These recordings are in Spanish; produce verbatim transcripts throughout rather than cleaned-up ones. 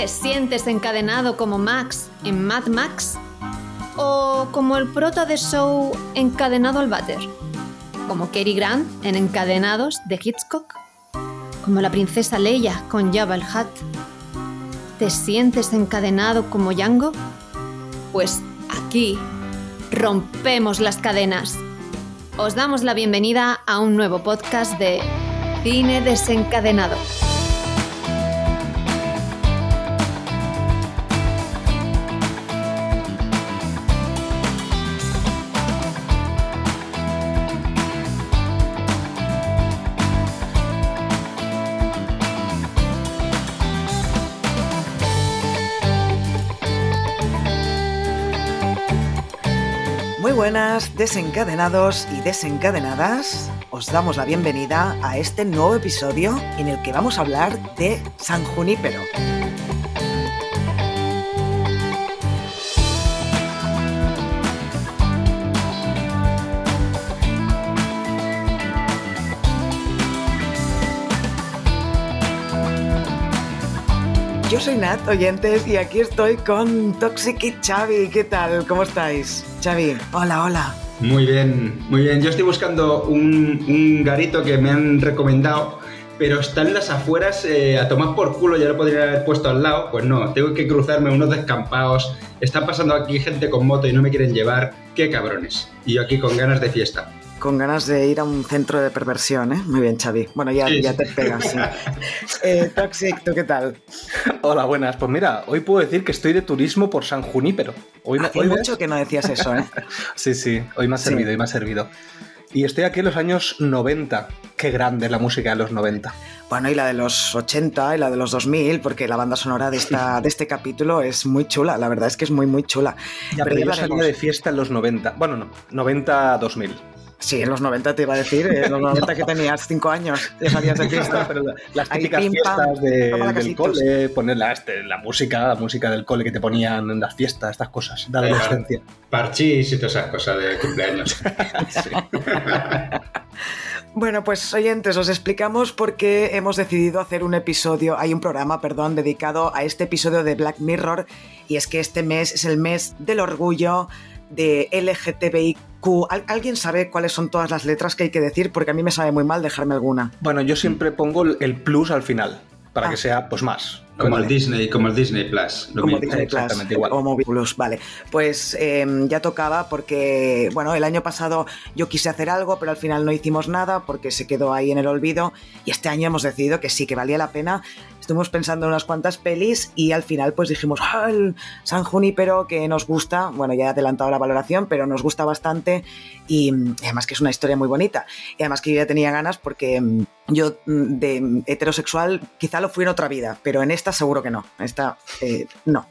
¿Te sientes encadenado como Max en Mad Max? ¿O como el prota de Show encadenado al váter? ¿Como Cary Grant en Encadenados de Hitchcock? ¿Como la princesa Leia con Jabba el Hutt? ¿Te sientes encadenado como Django? Pues aquí rompemos las cadenas. Os damos la bienvenida a un nuevo podcast de Cine Desencadenado. Buenas desencadenados y desencadenadas, os damos la bienvenida a este nuevo episodio en el que vamos a hablar de San Junípero. Yo soy Nat, oyentes, y aquí estoy con Toxic y Xavi. ¿Qué tal? ¿Cómo estáis? Xavi, hola, hola. Muy bien, muy bien. Yo estoy buscando un, un garito que me han recomendado, pero está en las afueras eh, a tomar por culo, ya lo podría haber puesto al lado. Pues no, tengo que cruzarme unos descampados. Están pasando aquí gente con moto y no me quieren llevar. ¡Qué cabrones! Y yo aquí con ganas de fiesta. Con ganas de ir a un centro de perversión, ¿eh? Muy bien, Xavi. Bueno, ya, sí. ya te pegas. ¿Sí? eh, Toxic, ¿tú qué tal? Hola, buenas. Pues mira, hoy puedo decir que estoy de turismo por San Junípero. Hoy me, Hace hoy mucho ves... que no decías eso, ¿eh? Sí, sí. Hoy me ha servido, sí. hoy me ha servido. Y estoy aquí en los años noventa. Qué grande es la música de los noventa. Bueno, y la de los ochenta y la de los dos mil, porque la banda sonora de, esta, de este capítulo es muy chula. La verdad es que es muy, muy chula. Ya, pero, pero yo salí de fiesta en los noventa. Bueno, no. noventa a dos mil. Sí, en los noventa te iba a decir, en los noventa que tenías cinco años, ya salías de fiesta. Pero las típicas Ahí, pim, pam, fiestas de, del casitos. Cole, poner la, este, la música, la música del cole que te ponían en las fiestas, estas cosas, de adolescencia. Parchís y todas esas cosas de cumpleaños. Sí. Bueno, pues oyentes, os explicamos por qué hemos decidido hacer un episodio, hay un programa, perdón, dedicado a este episodio de Black Mirror, y es que este mes es el mes del orgullo de L G T B I Q. ¿Al- ¿Alguien sabe cuáles son todas las letras que hay que decir? Porque a mí me sabe muy mal dejarme alguna. Bueno, yo siempre pongo el plus al final, para ah. que sea pues más. Como vale. el Disney, como el Disney Plus. Lo como mismo. Disney Plus, exactamente igual. O Movi Plus, vale. Pues eh, ya tocaba porque, bueno, el año pasado yo quise hacer algo, pero al final no hicimos nada porque se quedó ahí en el olvido, y este año hemos decidido que sí, que valía la pena. Estuvimos pensando en unas cuantas pelis y al final pues dijimos, ¡ah, el San Junípero que nos gusta! Bueno, ya he adelantado la valoración, pero nos gusta bastante y además que es una historia muy bonita. Y además que yo ya tenía ganas porque yo de heterosexual quizá lo fui en otra vida, pero en esta seguro que no, esta eh, no.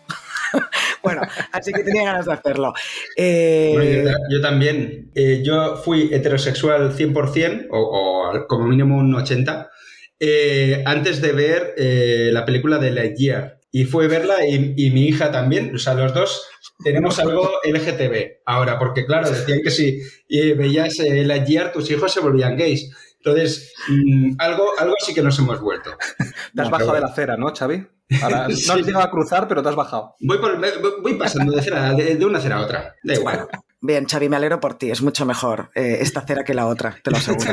Bueno, así que tenía ganas de hacerlo. Eh... Bueno, yo, yo también, eh, yo fui heterosexual cien por ciento o, o como mínimo un ochenta por ciento eh, antes de ver eh, la película de Lightyear, y fue verla y, y mi hija también, o sea, los dos tenemos algo L G T B ahora, porque claro, decían que si eh, veías eh, Lightyear tus hijos se volvían gays. Entonces, mmm, algo, algo sí que nos hemos vuelto. Te has no, bajado de la acera, ¿no, Xavi? Ahora, no sí. has llegado a cruzar, pero te has bajado. Voy, por, voy pasando de, acera, de, de una acera a otra. Da igual. Bien, Xavi, me alegro por ti. Es mucho mejor eh, esta acera que la otra, te lo aseguro.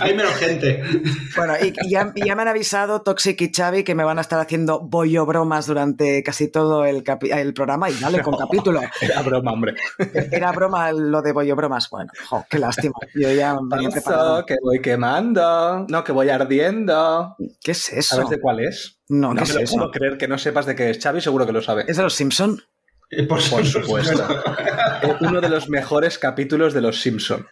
Hay menos gente. Bueno, y, y ya, ya me han avisado Toxic y Xavi que me van a estar haciendo bollo bromas durante casi todo el, capi- el programa, y dale con no, capítulo. Era broma, hombre. Era broma lo de bollo bromas. Bueno, jo, qué lástima. Yo ya venía preparado. Que voy quemando, no, que voy ardiendo. ¿Qué es eso? ¿Sabes de cuál es? No, ¿qué no es me lo eso? Puedo creer que no sepas de qué es. Xavi seguro que lo sabe. ¿Es de los Simpson? Eh, por, por supuesto. Uno de los mejores capítulos de los Simpson.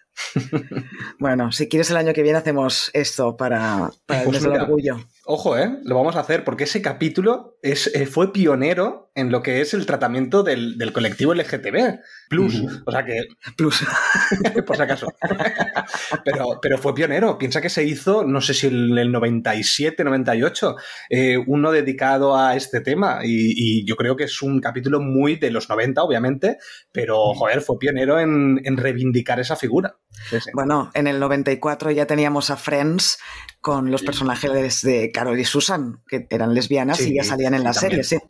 Bueno, si quieres el año que viene hacemos esto para, para pues el mira, orgullo. Ojo, ¿eh? Lo vamos a hacer porque ese capítulo es, eh, fue pionero en lo que es el tratamiento del, del colectivo L G T B Plus. Mm. O sea que... Plus. Por si acaso. pero, pero fue pionero. Piensa que se hizo, no sé si en el noventa y siete, noventa y ocho, eh, uno dedicado a este tema. Y, y yo creo que es un capítulo muy de los noventa, obviamente, pero pero, joder, fue pionero en, en reivindicar esa figura. Sí, sí. Bueno, en el noventa y cuatro ya teníamos a Friends con los personajes de Carol y Susan, que eran lesbianas, sí, y ya salían en la también. serie, sí.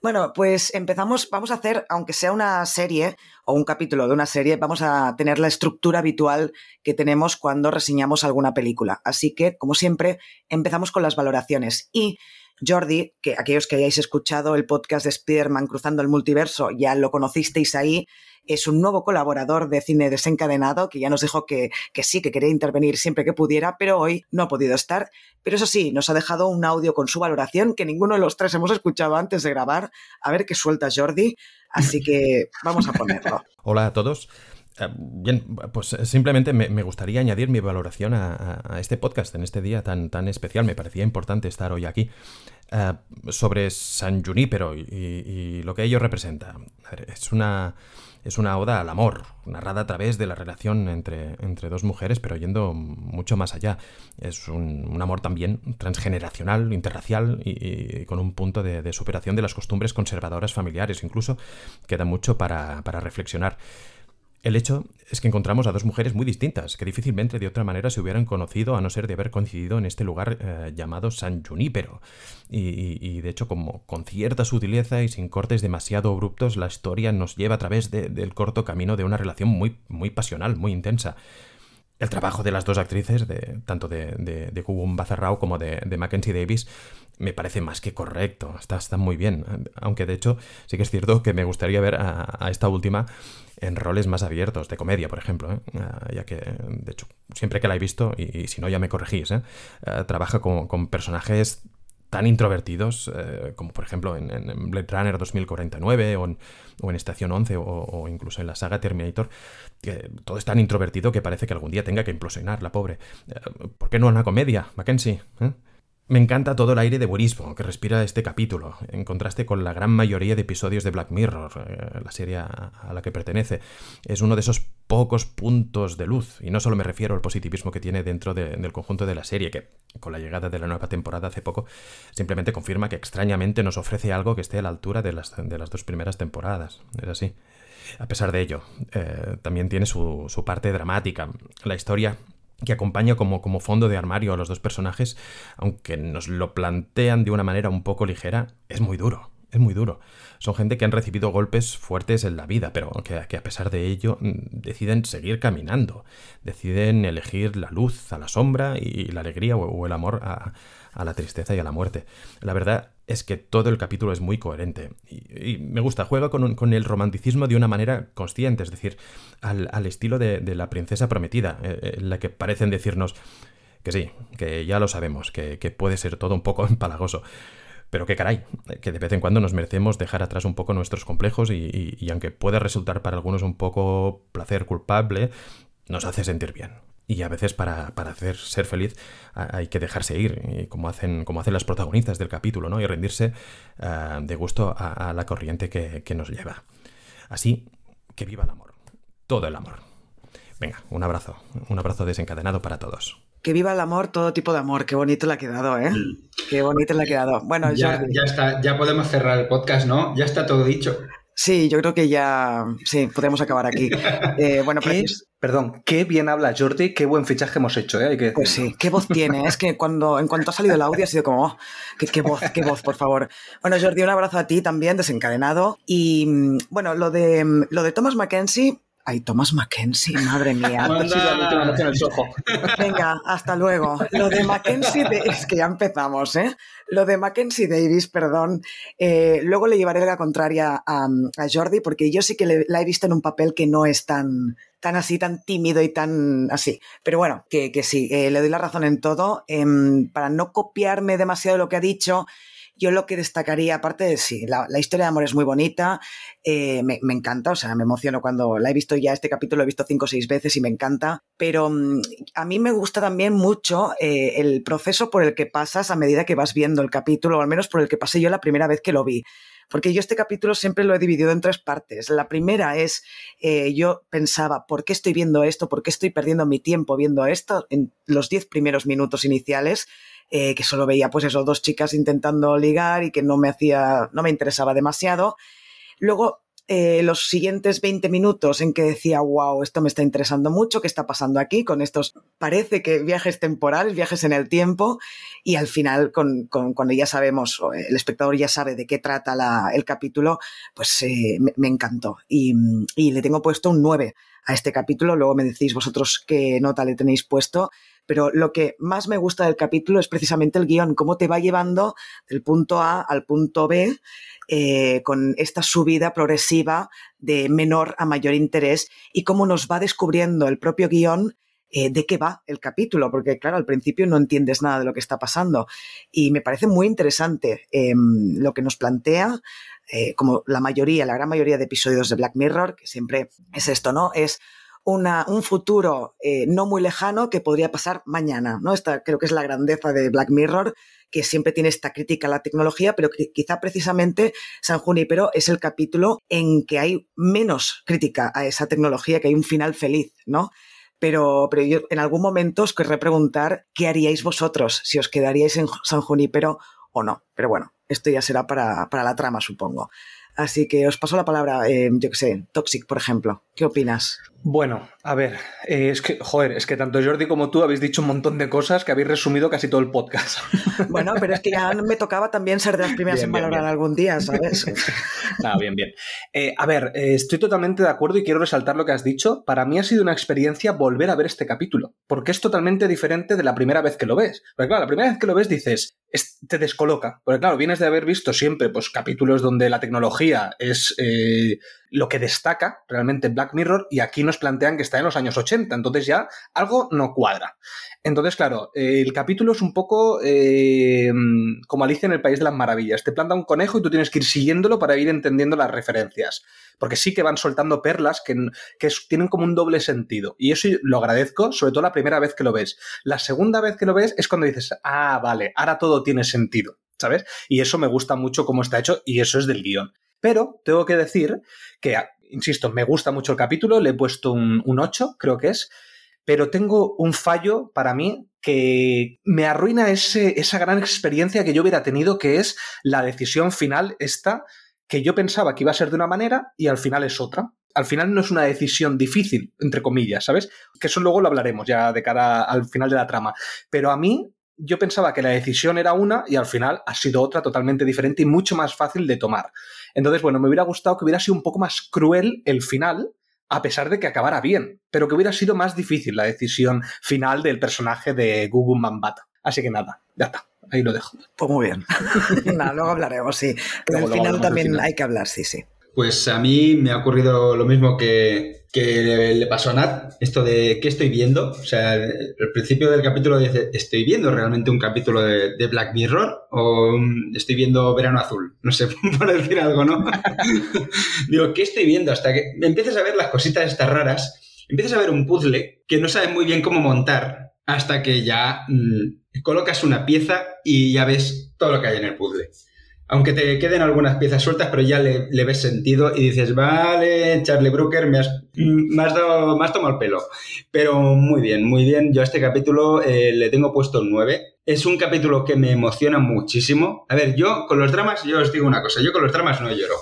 Bueno, pues empezamos, vamos a hacer, aunque sea una serie o un capítulo de una serie, vamos a tener la estructura habitual que tenemos cuando reseñamos alguna película. Así que, como siempre, empezamos con las valoraciones. Y Jordi, que aquellos que hayáis escuchado el podcast de Spider-Man Cruzando el Multiverso, ya lo conocisteis ahí, es un nuevo colaborador de Cine Desencadenado, que ya nos dijo que, que sí, que quería intervenir siempre que pudiera, pero hoy no ha podido estar. Pero eso sí, nos ha dejado un audio con su valoración que ninguno de los tres hemos escuchado antes de grabar. A ver qué suelta Jordi. Así que vamos a ponerlo. Hola a todos. Bien, pues simplemente me, me gustaría añadir mi valoración a, a este podcast en este día tan, tan especial. Me parecía importante estar hoy aquí uh, sobre San Junípero y, y lo que ello representa. A ver, es una... Es una oda al amor, narrada a través de la relación entre, entre dos mujeres, pero yendo mucho más allá. Es un, un amor también transgeneracional, interracial y, y con un punto de, de superación de las costumbres conservadoras familiares. Incluso queda mucho para, para reflexionar. El hecho es que encontramos a dos mujeres muy distintas, que difícilmente de otra manera se hubieran conocido a no ser de haber coincidido en este lugar eh, llamado San Junípero. Y, y, y de hecho, como con cierta sutileza y sin cortes demasiado abruptos, la historia nos lleva a través de, del corto camino de una relación muy, muy pasional, muy intensa. El trabajo de las dos actrices, de, tanto de, de, de Gugu Mbatha-Raw como de, de Mackenzie Davis, me parece más que correcto. Está, está muy bien. Aunque de hecho sí que es cierto que me gustaría ver a, a esta última en roles más abiertos, de comedia, por ejemplo, ¿eh? uh, ya que, de hecho, siempre que la he visto, y, y si no ya me corregís, ¿eh? uh, trabaja con, con personajes tan introvertidos eh, como por ejemplo en, en Blade Runner dos mil cuarenta y nueve o en, o en Estación once o, o incluso en la saga Terminator, que todo es tan introvertido que parece que algún día tenga que implosionar la pobre. Eh, ¿Por qué no una comedia, Mackenzie? ¿Eh? Me encanta todo el aire de buenismo que respira este capítulo, en contraste con la gran mayoría de episodios de Black Mirror, eh, la serie a, a la que pertenece. Es uno de esos pocos puntos de luz, y no solo me refiero al positivismo que tiene dentro de, del conjunto de la serie, que con la llegada de la nueva temporada hace poco simplemente confirma que extrañamente nos ofrece algo que esté a la altura de las, de las dos primeras temporadas. Es así. A pesar de ello, eh, también tiene su, su parte dramática. La historia que acompaña como, como fondo de armario a los dos personajes, aunque nos lo plantean de una manera un poco ligera, es muy duro, es muy duro. Son gente que han recibido golpes fuertes en la vida, pero que, que a pesar de ello deciden seguir caminando, deciden elegir la luz a la sombra y la alegría o, o el amor a, a la tristeza y a la muerte. La verdad es que todo el capítulo es muy coherente y, y me gusta, juega con, un, con el romanticismo de una manera consciente, es decir, al, al estilo de, de La princesa prometida, eh, en la que parecen decirnos que sí, que ya lo sabemos, que, que puede ser todo un poco empalagoso, pero que caray, que de vez en cuando nos merecemos dejar atrás un poco nuestros complejos y, y, y aunque pueda resultar para algunos un poco placer culpable, nos hace sentir bien. Y a veces para, para hacer ser feliz hay que dejarse ir, y como hacen, como hacen las protagonistas del capítulo, ¿no? Y rendirse uh, de gusto a, a la corriente que, que nos lleva. Así que viva el amor, todo el amor. Venga, un abrazo, un abrazo desencadenado para todos. Que viva el amor, todo tipo de amor. Qué bonito le ha quedado, ¿eh? Sí. Qué bonito le ha quedado. Bueno, ya, ya está, ya podemos cerrar el podcast, ¿no? Ya está todo dicho. Sí, yo creo que ya... Sí, podemos acabar aquí. Eh, bueno, ¿Qué, Perdón, qué bien habla Jordi, qué buen fichaje hemos hecho, ¿eh? Hay que... Pues sí, qué voz tiene. Es que cuando en cuanto ha salido el audio ha sido como... Oh, qué, qué voz, qué voz, por favor. Bueno, Jordi, un abrazo a ti también, desencadenado. Y bueno, lo de, lo de Thomas Mackenzie... Ay, Thomas Mackenzie, madre mía. Venga, hasta luego. Lo de Mackenzie, de... es que ya empezamos, ¿eh? Lo de Mackenzie Davis, perdón. Eh, luego le llevaré la contraria a, a Jordi, porque yo sí que le, la he visto en un papel que no es tan, tan así, tan tímido y tan así. Pero bueno, que, que sí, eh, le doy la razón en todo. Eh, para no copiarme demasiado lo que ha dicho, yo lo que destacaría, aparte de sí, la, la historia de amor es muy bonita, eh, me, me encanta, o sea, me emociono cuando la he visto ya, este capítulo lo he visto cinco o seis veces y me encanta, pero um, a mí me gusta también mucho eh, el proceso por el que pasas a medida que vas viendo el capítulo, o al menos por el que pasé yo la primera vez que lo vi. Porque yo este capítulo siempre lo he dividido en tres partes. La primera es, eh, yo pensaba, ¿por qué estoy viendo esto? ¿Por qué estoy perdiendo mi tiempo viendo esto? En los diez primeros minutos iniciales, eh, que solo veía, pues eso, dos chicas intentando ligar y que no me hacía, no me interesaba demasiado. Luego, eh, los siguientes veinte minutos en que decía, wow, esto me está interesando mucho, ¿qué está pasando aquí? Con estos, parece que viajes temporales, viajes en el tiempo, y al final, con, con, cuando ya sabemos, el espectador ya sabe de qué trata la, el capítulo, pues eh, me, me encantó. Y, y le tengo puesto un nueve a este capítulo, luego me decís vosotros qué nota le tenéis puesto. Pero lo que más me gusta del capítulo es precisamente el guión, cómo te va llevando del punto A al punto B, eh, con esta subida progresiva de menor a mayor interés, y cómo nos va descubriendo el propio guión eh, de qué va el capítulo, porque claro, al principio no entiendes nada de lo que está pasando. Y me parece muy interesante eh, lo que nos plantea, eh, como la mayoría, la gran mayoría de episodios de Black Mirror, que siempre es esto, ¿no? Es... Una, un futuro eh, no muy lejano que podría pasar mañana, ¿no? Esta creo que es la grandeza de Black Mirror, que siempre tiene esta crítica a la tecnología, pero que quizá precisamente San Junípero es el capítulo en que hay menos crítica a esa tecnología, que hay un final feliz, ¿no? Pero, pero yo en algún momento os querré preguntar qué haríais vosotros, si os quedaríais en San Junípero o no. Pero bueno, esto ya será para, para la trama, supongo. Así que os paso la palabra, eh, yo qué sé, Toxic, por ejemplo. ¿Qué opinas? Bueno, a ver, eh, es que, joder, es que tanto Jordi como tú habéis dicho un montón de cosas que habéis resumido casi todo el podcast. Bueno, pero es que ya me tocaba también ser de las primeras en valorar algún día, ¿sabes? No, bien, bien. Eh, a ver, eh, estoy totalmente de acuerdo y quiero resaltar lo que has dicho. Para mí ha sido una experiencia volver a ver este capítulo, porque es totalmente diferente de la primera vez que lo ves. Porque claro, la primera vez que lo ves dices, es, te descoloca. Porque claro, vienes de haber visto siempre pues capítulos donde la tecnología es... Eh, lo que destaca realmente Black Mirror, y aquí nos plantean que está en los años ochenta, entonces ya algo no cuadra. Entonces, claro, eh, el capítulo es un poco eh, como Alicia en el País de las Maravillas. Te planta un conejo y tú tienes que ir siguiéndolo para ir entendiendo las referencias, porque sí que van soltando perlas que, que tienen como un doble sentido, y eso lo agradezco, sobre todo la primera vez que lo ves. La segunda vez que lo ves es cuando dices, ah, vale, ahora todo tiene sentido, ¿sabes? Y eso me gusta mucho cómo está hecho, y eso es del guión. Pero tengo que decir que, insisto, me gusta mucho el capítulo, le he puesto un, un ocho, creo que es, pero tengo un fallo para mí que me arruina ese, esa gran experiencia que yo hubiera tenido, que es la decisión final esta, que yo pensaba que iba a ser de una manera y al final es otra. Al final no es una decisión difícil, entre comillas, ¿sabes? Que eso luego lo hablaremos ya de cara al final de la trama. Pero a mí... yo pensaba que la decisión era una y al final ha sido otra totalmente diferente y mucho más fácil de tomar. Entonces, bueno, me hubiera gustado que hubiera sido un poco más cruel el final, a pesar de que acabara bien, pero que hubiera sido más difícil la decisión final del personaje de Gugu Mbatha-Raw. Así que nada, ya está, ahí lo dejo. Pues muy bien. Nada, luego hablaremos, sí. Pero al final también final. Hay que hablar, sí, sí. Pues a mí me ha ocurrido lo mismo que... que le, le pasó a Nat, esto de ¿qué estoy viendo? O sea, al principio del capítulo dice, ¿estoy viendo realmente un capítulo de, de Black Mirror? ¿O um, estoy viendo Verano Azul? No sé, por decir algo, ¿no? Digo, ¿qué estoy viendo? Hasta que empiezas a ver las cositas estas raras, empiezas a ver un puzzle que no sabes muy bien cómo montar, hasta que ya mmm, colocas una pieza y ya ves todo lo que hay en el puzzle. Aunque te queden algunas piezas sueltas, pero ya le, le ves sentido y dices, vale, Charlie Brooker, me has, me has, dado, me has tomado el pelo. Pero muy bien, muy bien. Yo a este capítulo eh, le tengo puesto un nueve. Es un capítulo que me emociona muchísimo. A ver, yo con los dramas, yo os digo una cosa, yo con los dramas no lloro.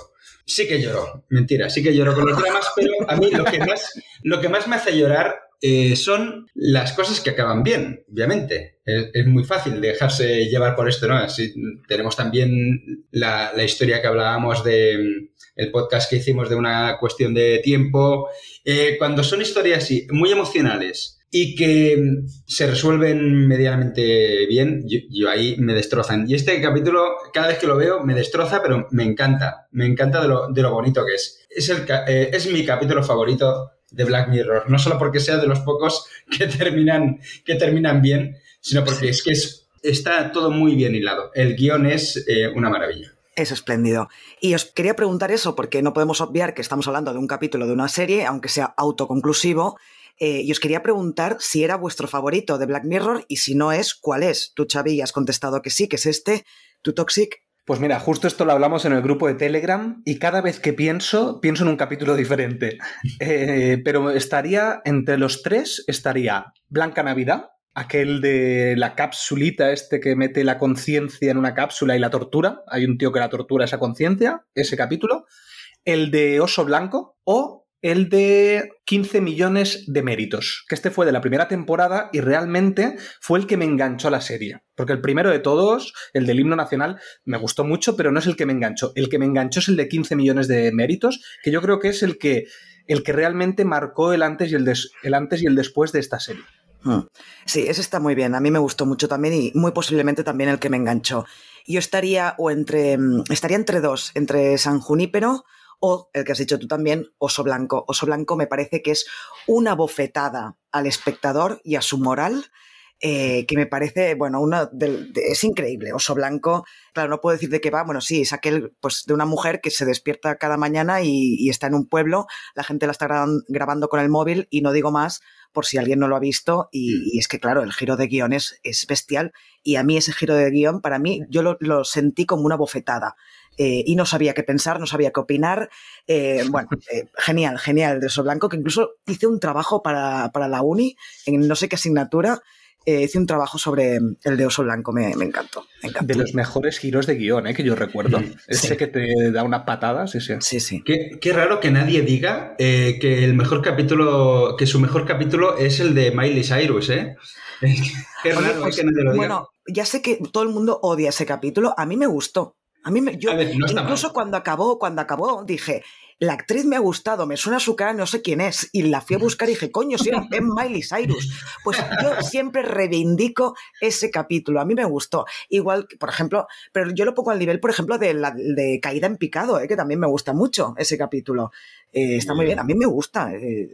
Sí que lloro, mentira, sí que lloro con los dramas, pero a mí lo que más, lo que más me hace llorar... Eh, son las cosas que acaban bien, obviamente. Es, es muy fácil dejarse llevar por esto, ¿no? Así, tenemos también la, la historia que hablábamos de el podcast que hicimos de Una Cuestión de Tiempo. Eh, cuando son historias así, muy emocionales y que se resuelven medianamente bien, yo, yo ahí me destrozan. Y este capítulo, cada vez que lo veo, me destroza, pero me encanta. Me encanta de lo, de lo bonito que es. Es, el, eh, es mi capítulo favorito de Black Mirror, no solo porque sea de los pocos que terminan, que terminan bien, sino porque es que es, está todo muy bien hilado. El guión es eh, una maravilla. Es espléndido. Y os quería preguntar eso, porque no podemos obviar que estamos hablando de un capítulo de una serie, aunque sea autoconclusivo, eh, y os quería preguntar si era vuestro favorito de Black Mirror, y si no es, ¿cuál es? Tú, Xavi, has contestado que sí, que es este. Tú, Toxic... Pues mira, justo esto lo hablamos en el grupo de Telegram y cada vez que pienso, pienso en un capítulo diferente. Eh, pero estaría, entre los tres, estaría Blanca Navidad, aquel de la capsulita este que mete la conciencia en una cápsula y la tortura. Hay un tío que la tortura esa conciencia, ese capítulo. el de Oso Blanco o el de quince millones de méritos, que este fue de la primera temporada y realmente fue el que me enganchó a la serie, porque el primero de todos, el del himno nacional, me gustó mucho, pero no es el que me enganchó. El que me enganchó es el de quince millones de méritos, que yo creo que es el que, el que realmente marcó el antes y el, des, el antes y el después de esta serie. Sí, ese está muy bien, a mí me gustó mucho también y muy posiblemente también el que me enganchó. Yo estaría o entre estaría entre dos, entre San Junípero o, el que has dicho tú también, Oso Blanco. Oso Blanco me parece que es una bofetada al espectador y a su moral, eh, que me parece, bueno, una de, de, es increíble. Oso Blanco, claro, no puedo decir de qué va, bueno, sí, es aquel, pues, de una mujer que se despierta cada mañana y, y está en un pueblo, la gente la está gra- grabando con el móvil y no digo más por si alguien no lo ha visto, y, y es que, claro, el giro de guión es, es bestial, y a mí ese giro de guión, para mí, yo lo, lo sentí como una bofetada. Eh, y no sabía qué pensar, no sabía qué opinar. Eh, bueno, eh, genial, genial, de Oso Blanco, que incluso hice un trabajo para, para la uni, en no sé qué asignatura, eh, hice un trabajo sobre el de Oso Blanco, me, me encantó, me encantó. De los mejores giros de guión, eh, que yo recuerdo. Sí. Ese que te da una patada, sí, sí. sí, sí. Qué, qué raro que nadie diga eh, que el mejor capítulo, que su mejor capítulo es el de Miley Cyrus, ¿eh? Qué raro. Oye, pues, que nadie lo diga. Bueno, ya sé que todo el mundo odia ese capítulo, a mí me gustó. A mí me, yo, a ver, no incluso mal. cuando acabó, cuando acabó, dije, la actriz me ha gustado, me suena su cara, no sé quién es, y la fui a buscar y dije, coño, si era Miley Cyrus. Pues yo siempre reivindico ese capítulo, a mí me gustó. Igual, por ejemplo, pero yo lo pongo al nivel, por ejemplo, de, la, de Caída en Picado, ¿eh? Que también me gusta mucho ese capítulo. Eh, está muy bien, a mí me gusta. Eh,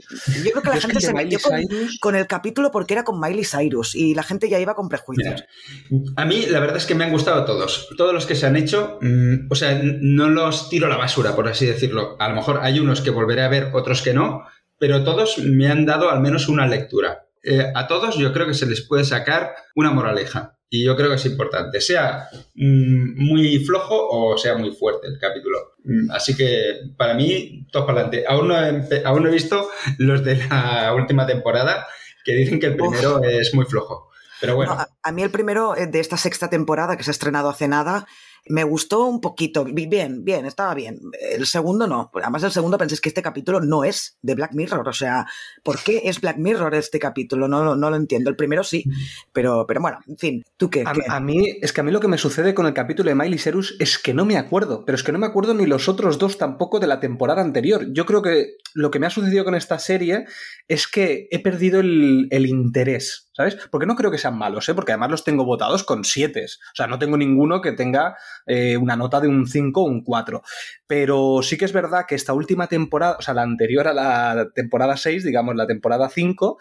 yo creo que la yo gente se metió con, Cyrus... con el capítulo porque era con Miley Cyrus y la gente ya iba con prejuicios. Mira, a mí la verdad es que me han gustado todos. Todos los que se han hecho, mmm, o sea, no los tiro a la basura, por así decirlo. A lo mejor hay unos que volveré a ver, otros que no, pero todos me han dado al menos una lectura. Eh, a todos yo creo que se les puede sacar una moraleja y yo creo que es importante, sea mm, muy flojo o sea muy fuerte el capítulo. Mm, así que para mí, todo para adelante. Aún no, he, aún no he visto los de la última temporada que dicen que el primero Uf. es muy flojo. Pero bueno. No, a, a mí el primero de esta sexta temporada que se ha estrenado hace nada... Me gustó un poquito, bien, bien, estaba bien. El segundo no, además el segundo pensé que este capítulo no es de Black Mirror, o sea, ¿por qué es Black Mirror este capítulo? No, no, no lo entiendo, el primero sí, pero, pero bueno, en fin, ¿tú qué? A, qué? a mí, es que a mí lo que me sucede con el capítulo de Miley Cyrus es que no me acuerdo, pero es que no me acuerdo ni los otros dos tampoco de la temporada anterior. Yo creo que lo que me ha sucedido con esta serie es que he perdido el, el interés, ¿sabes? Porque no creo que sean malos, ¿eh? Porque además los tengo votados con siete, o sea, no tengo ninguno que tenga... Eh, una nota de un cinco o un cuatro, pero sí que es verdad que esta última temporada, o sea, la anterior a la temporada seis, digamos la temporada cinco,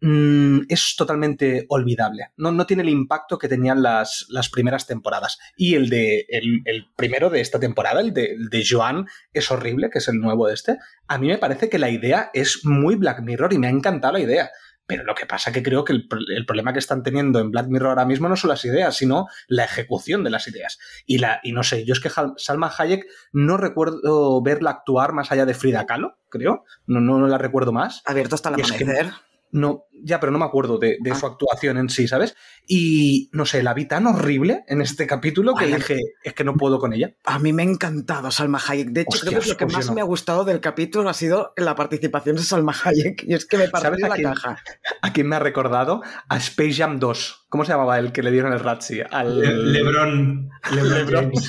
mmm, es totalmente olvidable, no, no tiene el impacto que tenían las, las primeras temporadas, y el de el, el primero de esta temporada, el de, el de Joan, es horrible, que es el nuevo de este. A mí me parece que la idea es muy Black Mirror y me ha encantado la idea. Pero lo que pasa es que creo que el, el problema que están teniendo en Black Mirror ahora mismo no son las ideas, sino la ejecución de las ideas. Y, la, y no sé, yo es que Salma Hayek no recuerdo verla actuar más allá de Frida Kahlo, creo. No, no, no la recuerdo más. Abierto hasta el amanecer. Es que no, ya, pero no me acuerdo de, de ah. su actuación en sí, ¿sabes? Y, no sé, la vi tan horrible en este capítulo que Ay, dije, es que no puedo con ella. A mí me ha encantado Salma Hayek. De hecho, Hostias, creo que lo que más no. me ha gustado del capítulo ha sido la participación de Salma Hayek. Y es que me partió la quién, caja. ¿A quién me ha recordado? A Space Jam dos. ¿Cómo se llamaba el que le dieron el Razzie? Al Le- Lebron. Lebron, Lebron James.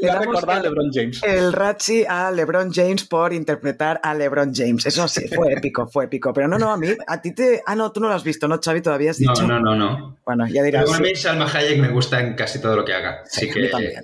Le ha recordado a Lebron James. El Razzie a Lebron James por interpretar a Lebron James. Eso sí, fue épico, fue épico. Pero no, no, a mí... A Te... Ah, no, tú no lo has visto, ¿no, Xavi? Todavía has dicho. No, no, no, no. Bueno, ya dirás. Pero a mí Salma Hayek me gusta en casi todo lo que haga. Sí, así que... A mí también.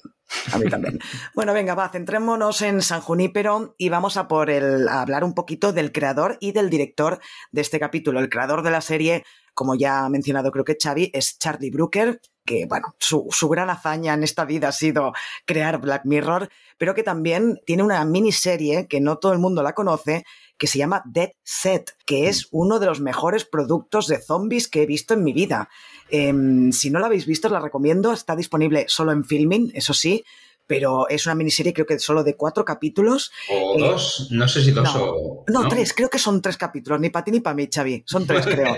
A mí también. Bueno, venga, va, centrémonos en San Junípero y vamos a por el a hablar un poquito del creador y del director de este capítulo. El creador de la serie, como ya ha mencionado creo que Xavi, es Charlie Brooker, que bueno, su, su gran hazaña en esta vida ha sido crear Black Mirror, pero que también tiene una miniserie que no todo el mundo la conoce, que se llama Dead Set, que es uno de los mejores productos de zombies que he visto en mi vida. Eh, si no la habéis visto, os la recomiendo. Está disponible solo en Filmin, eso sí, pero es una miniserie creo que solo de cuatro capítulos. O eh, dos, no sé si dos no, o... No, no, tres, creo que son tres capítulos, ni para ti ni para mí, Xavi, son tres creo.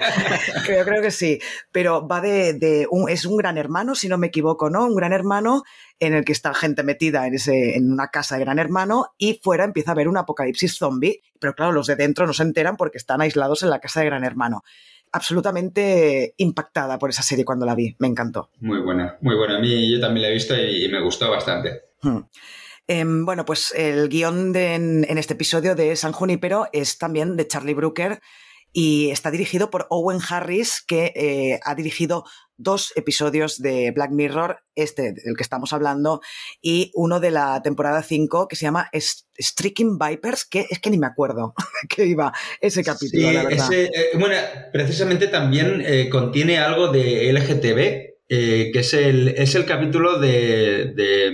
creo, creo que sí, pero va de... de un, es un gran hermano, si no me equivoco, ¿no? Un gran hermano en el que está gente metida en, ese, en una casa de gran hermano y fuera empieza a haber un apocalipsis zombie, pero claro, los de dentro no se enteran porque están aislados en la casa de gran hermano. Absolutamente impactada por esa serie cuando la vi, me encantó. Muy buena, muy buena. A mí yo también la he visto y, y me gustó bastante. Hmm. Eh, bueno, pues el guión de, en, en este episodio de San Junípero es también de Charlie Brooker y está dirigido por Owen Harris, que eh, ha dirigido dos episodios de Black Mirror, este del que estamos hablando, y uno de la temporada cinco que se llama Striking Vipers, que es que ni me acuerdo que iba ese capítulo, sí, la verdad. Ese, eh, bueno, precisamente también eh, contiene algo de L G T B, eh, que es el, es el capítulo de, de,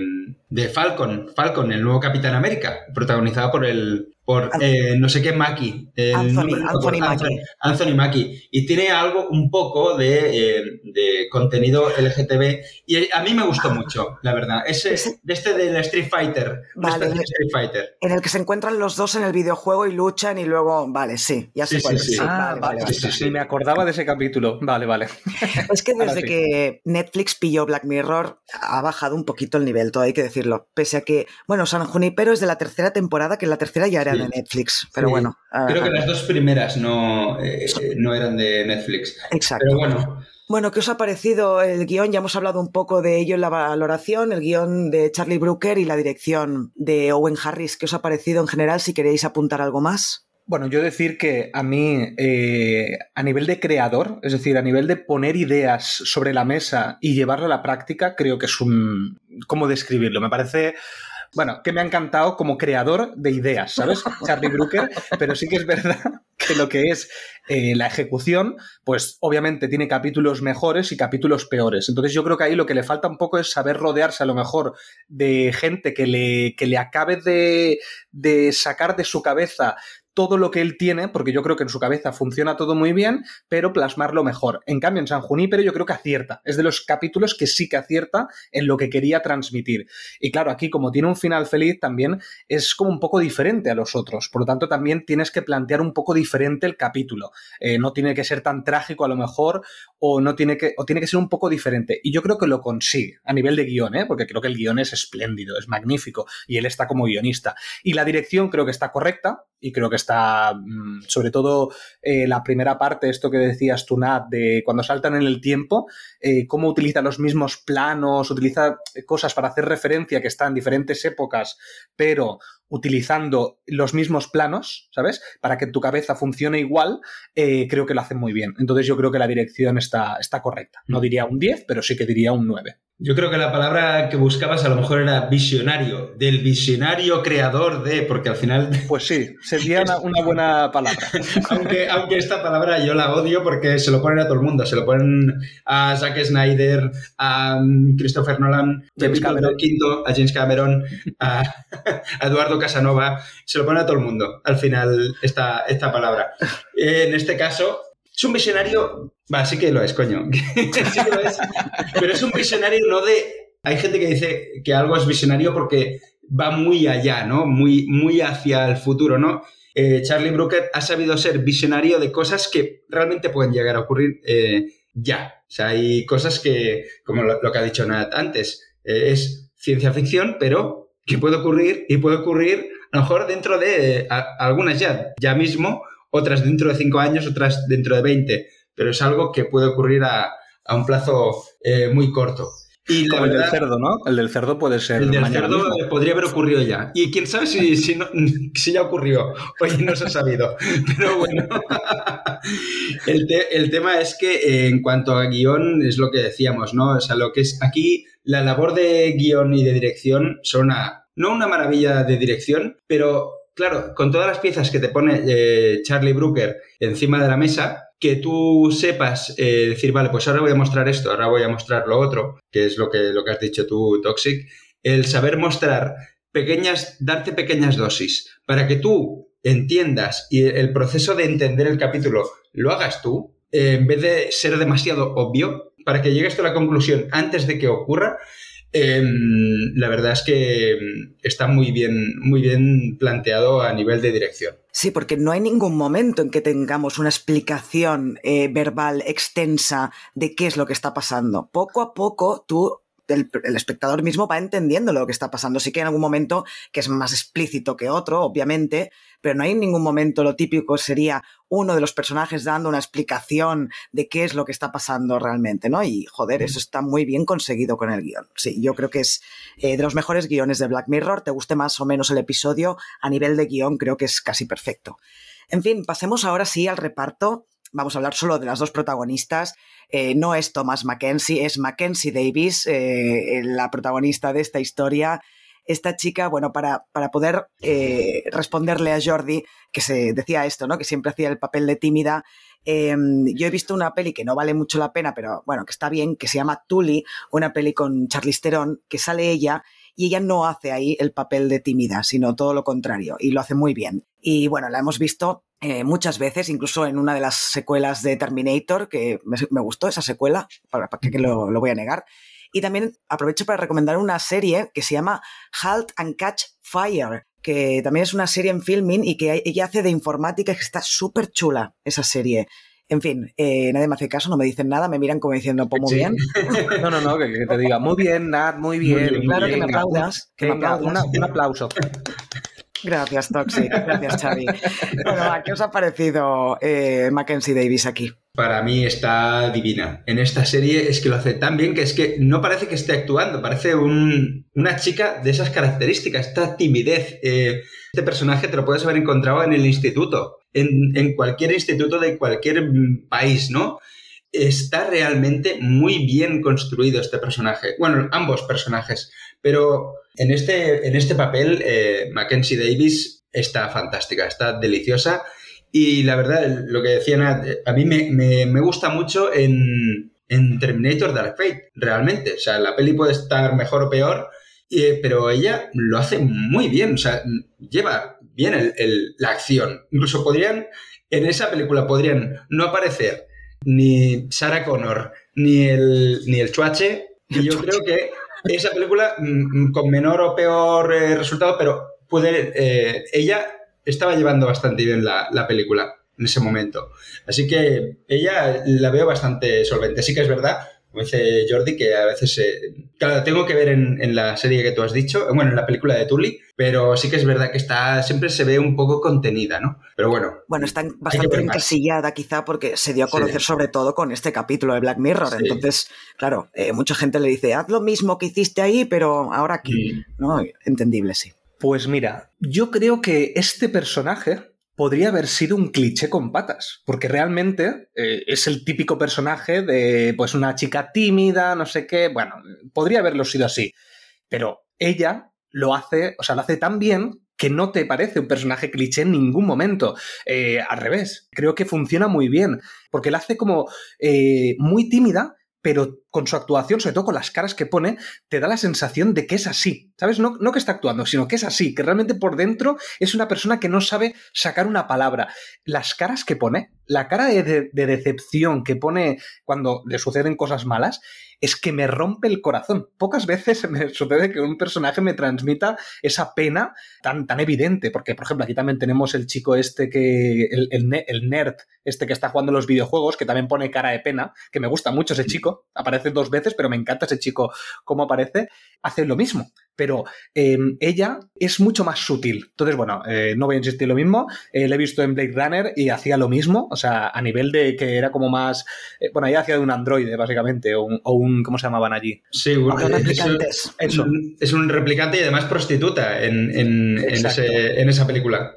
de Falcon, Falcon, el nuevo Capitán América, protagonizado por el... por eh, no sé qué Mackie. Eh, Anthony, no, Anthony Mackie. Anthony Mackie. Y tiene algo un poco de, eh, de contenido L G T B. Y a mí me gustó mucho, la verdad. Ese, ¿Ese? Este del Street Fighter. Vale. Este del Street Fighter. En el que se encuentran los dos en el videojuego y luchan y luego... Vale, sí. Ya sé cuál es. Ah, vale, vale. Sí, sí, sí. Me acordaba de ese capítulo. Vale, vale. Es que desde que Netflix pilló Black Mirror ha bajado un poquito el nivel, todo hay que decirlo. Pese a que... Bueno, San Junípero es de la tercera temporada, que en la tercera ya era de Netflix, pero sí. Bueno. Creo que las dos primeras no, eh, no eran de Netflix. Exacto. Pero bueno. Bueno, ¿qué os ha parecido el guión? Ya hemos hablado un poco de ello en la valoración, el guión de Charlie Brooker y la dirección de Owen Harris. ¿Qué os ha parecido en general? Si queréis apuntar algo más. Bueno, yo decir que a mí, eh, a nivel de creador, es decir, a nivel de poner ideas sobre la mesa y llevarlo a la práctica, creo que es un... ¿Cómo describirlo? Me parece... Bueno, que me ha encantado como creador de ideas, ¿sabes? Charlie Brooker, pero sí que es verdad que lo que es eh, la ejecución, pues obviamente tiene capítulos mejores y capítulos peores. Entonces yo creo que ahí lo que le falta un poco es saber rodearse a lo mejor de gente que le, que le acabe de, de sacar de su cabeza todo lo que él tiene, porque yo creo que en su cabeza funciona todo muy bien, pero plasmarlo mejor. En cambio, en San Junípero yo creo que acierta. Es de los capítulos que sí que acierta en lo que quería transmitir. Y claro, aquí como tiene un final feliz también es como un poco diferente a los otros. Por lo tanto, también tienes que plantear un poco diferente el capítulo. Eh, no tiene que ser tan trágico a lo mejor o no tiene que o tiene que ser un poco diferente. Y yo creo que lo consigue a nivel de guión, ¿eh? Porque creo que el guión es espléndido, es magnífico y él está como guionista. Y la dirección creo que está correcta y creo que está Está, sobre todo eh, la primera parte, esto que decías tú, Nat, de cuando saltan en el tiempo, eh, cómo utiliza los mismos planos, utiliza cosas para hacer referencia que están en diferentes épocas, pero utilizando los mismos planos, ¿sabes? Para que tu cabeza funcione igual, eh, creo que lo hacen muy bien. Entonces yo creo que la dirección está, está correcta. No diría un diez, pero sí que diría un nueve. Yo creo que la palabra que buscabas a lo mejor era visionario, del visionario creador de, porque al final... Pues sí, sería una, una buena palabra. aunque, aunque esta palabra yo la odio porque se lo ponen a todo el mundo, se lo ponen a Zack Snyder, a Christopher Nolan, James Cameron Quinto, a James Cameron, a, a Eduardo Casanova, se lo ponen a todo el mundo al final esta, esta palabra. En este caso... Es un visionario... Va, sí que lo es, coño. Sí que lo es. Pero es un visionario no de... Hay gente que dice que algo es visionario porque va muy allá, ¿no? Muy, muy hacia el futuro, ¿no? Eh, Charlie Brooker ha sabido ser visionario de cosas que realmente pueden llegar a ocurrir eh, ya. O sea, hay cosas que, como lo, lo que ha dicho Nat antes, eh, es ciencia ficción, pero que puede ocurrir y puede ocurrir a lo mejor dentro de eh, a, algunas ya, ya mismo... Otras dentro de cinco años, otras dentro de veinte. Pero es algo que puede ocurrir a, a un plazo eh, muy corto. Y la Como verdad, el del cerdo, ¿no? El del cerdo puede ser El del cerdo mismo. Podría haber ocurrido ya. Y quién sabe si, si, no, si ya ocurrió. Oye, no se ha sabido. Pero bueno. el, te, el tema es que eh, en cuanto a guión es lo que decíamos, ¿no? O sea, lo que es aquí la labor de guión y de dirección son una, no una maravilla de dirección, pero... Claro, con todas las piezas que te pone eh, Charlie Brooker encima de la mesa, que tú sepas eh, decir, vale, pues ahora voy a mostrar esto, ahora voy a mostrar lo otro, que es lo que, lo que has dicho tú, Toxic, el saber mostrar pequeñas, darte pequeñas dosis para que tú entiendas y el proceso de entender el capítulo lo hagas tú, eh, en vez de ser demasiado obvio, para que llegues a la conclusión antes de que ocurra, Eh, la verdad es que está muy bien, muy bien planteado a nivel de dirección. Sí, porque no hay ningún momento en que tengamos una explicación eh, verbal extensa de qué es lo que está pasando. Poco a poco tú... El, el espectador mismo va entendiendo lo que está pasando. Sí que en algún momento que es más explícito que otro, obviamente, pero no hay ningún momento. Lo típico sería uno de los personajes dando una explicación de qué es lo que está pasando realmente, ¿no? Y, joder, eso está muy bien conseguido con el guión. Sí, yo creo que es eh, de los mejores guiones de Black Mirror. Te guste más o menos el episodio, a nivel de guión creo que es casi perfecto. En fin, pasemos ahora sí al reparto. Vamos a hablar solo de las dos protagonistas. Eh, no es Thomas Mackenzie, es Mackenzie Davis, eh, la protagonista de esta historia. Esta chica, bueno, para, para poder eh, responderle a Jordi, que se decía esto, ¿no? Que siempre hacía el papel de tímida. Eh, yo he visto una peli que no vale mucho la pena, pero bueno, que está bien, que se llama Tully, una peli con Charlize Theron, que sale ella... Y ella no hace ahí el papel de tímida, sino todo lo contrario, y lo hace muy bien. Y bueno, la hemos visto eh, muchas veces, incluso en una de las secuelas de Terminator, que me, me gustó esa secuela, para, para que lo, lo voy a negar. Y también aprovecho para recomendar una serie que se llama Halt and Catch Fire, que también es una serie en filming y que ella hace de informática, que está súper chula esa serie. En fin, eh, nadie me hace caso, no me dicen nada, me miran como diciendo, pues muy sí. bien. No, no, no, que, que te diga, muy bien, Nat, muy bien. Muy bien, claro, muy bien, que me aplaudas. Que venga, me aplaudas. Una, un aplauso. Gracias, Toxic. Gracias, Xavi. Bueno, va, ¿qué os ha parecido eh, Mackenzie Davis aquí? Para mí está divina. En esta serie es que lo hace tan bien que es que no parece que esté actuando, parece un, una chica de esas características, esta timidez. Eh, este personaje te lo puedes haber encontrado en el instituto. En, en cualquier instituto de cualquier país, ¿no? Está realmente muy bien construido este personaje. Bueno, ambos personajes, pero en este, en este papel eh, Mackenzie Davis está fantástica, está deliciosa y la verdad, lo que decía Nat, a mí me, me, me gusta mucho en, en Terminator Dark Fate, realmente. O sea, la peli puede estar mejor o peor, eh, pero ella lo hace muy bien, o sea, lleva... bien el, el, la acción. Incluso podrían, en esa película podrían no aparecer ni Sarah Connor, ni el, ni el Chuache, y yo creo que esa película, con menor o peor eh, resultado, pero puede, eh, ella estaba llevando bastante bien la, la película en ese momento. Así que ella la veo bastante solvente. Sí que es verdad, como dice Jordi, que a veces... Eh, claro, tengo que ver en, en la serie que tú has dicho, bueno, en la película de Tully, pero sí que es verdad que está siempre se ve un poco contenida, ¿no? Pero bueno... Bueno, está bastante encasillada quizá porque se dio a conocer sí. sobre todo con este capítulo de Black Mirror. Sí. Entonces, claro, eh, mucha gente le dice, haz lo mismo que hiciste ahí, pero ahora aquí. Sí. No, entendible, sí. Pues mira, yo creo que este personaje... podría haber sido un cliché con patas, porque realmente eh, es el típico personaje de pues una chica tímida, no sé qué, bueno, podría haberlo sido así, pero ella lo hace, o sea, lo hace tan bien que no te parece un personaje cliché en ningún momento, eh, al revés, creo que funciona muy bien, porque la hace como eh, muy tímida, pero con su actuación, sobre todo con las caras que pone, te da la sensación de que es así, ¿sabes? No, no que está actuando, sino que es así, que realmente por dentro es una persona que no sabe sacar una palabra. Las caras que pone, la cara de, de, de decepción que pone cuando le suceden cosas malas, es que me rompe el corazón. Pocas veces me sucede que un personaje me transmita esa pena tan, tan evidente, porque, por ejemplo, aquí también tenemos el chico este que... El, el, el nerd este que está jugando los videojuegos, que también pone cara de pena, que me gusta mucho ese chico, aparece hace dos veces, pero me encanta ese chico cómo aparece, hace lo mismo, pero eh, ella es mucho más sutil. Entonces, bueno, eh, no voy a insistir lo mismo, eh, le he visto en Blade Runner y hacía lo mismo, o sea, a nivel de que era como más... Eh, bueno, ella hacía de un androide, básicamente, o un... O un ¿cómo se llamaban allí? Sí, bueno, es, replicantes. Es, un, Eso. es un replicante y además prostituta en, en, en, ese, en esa película.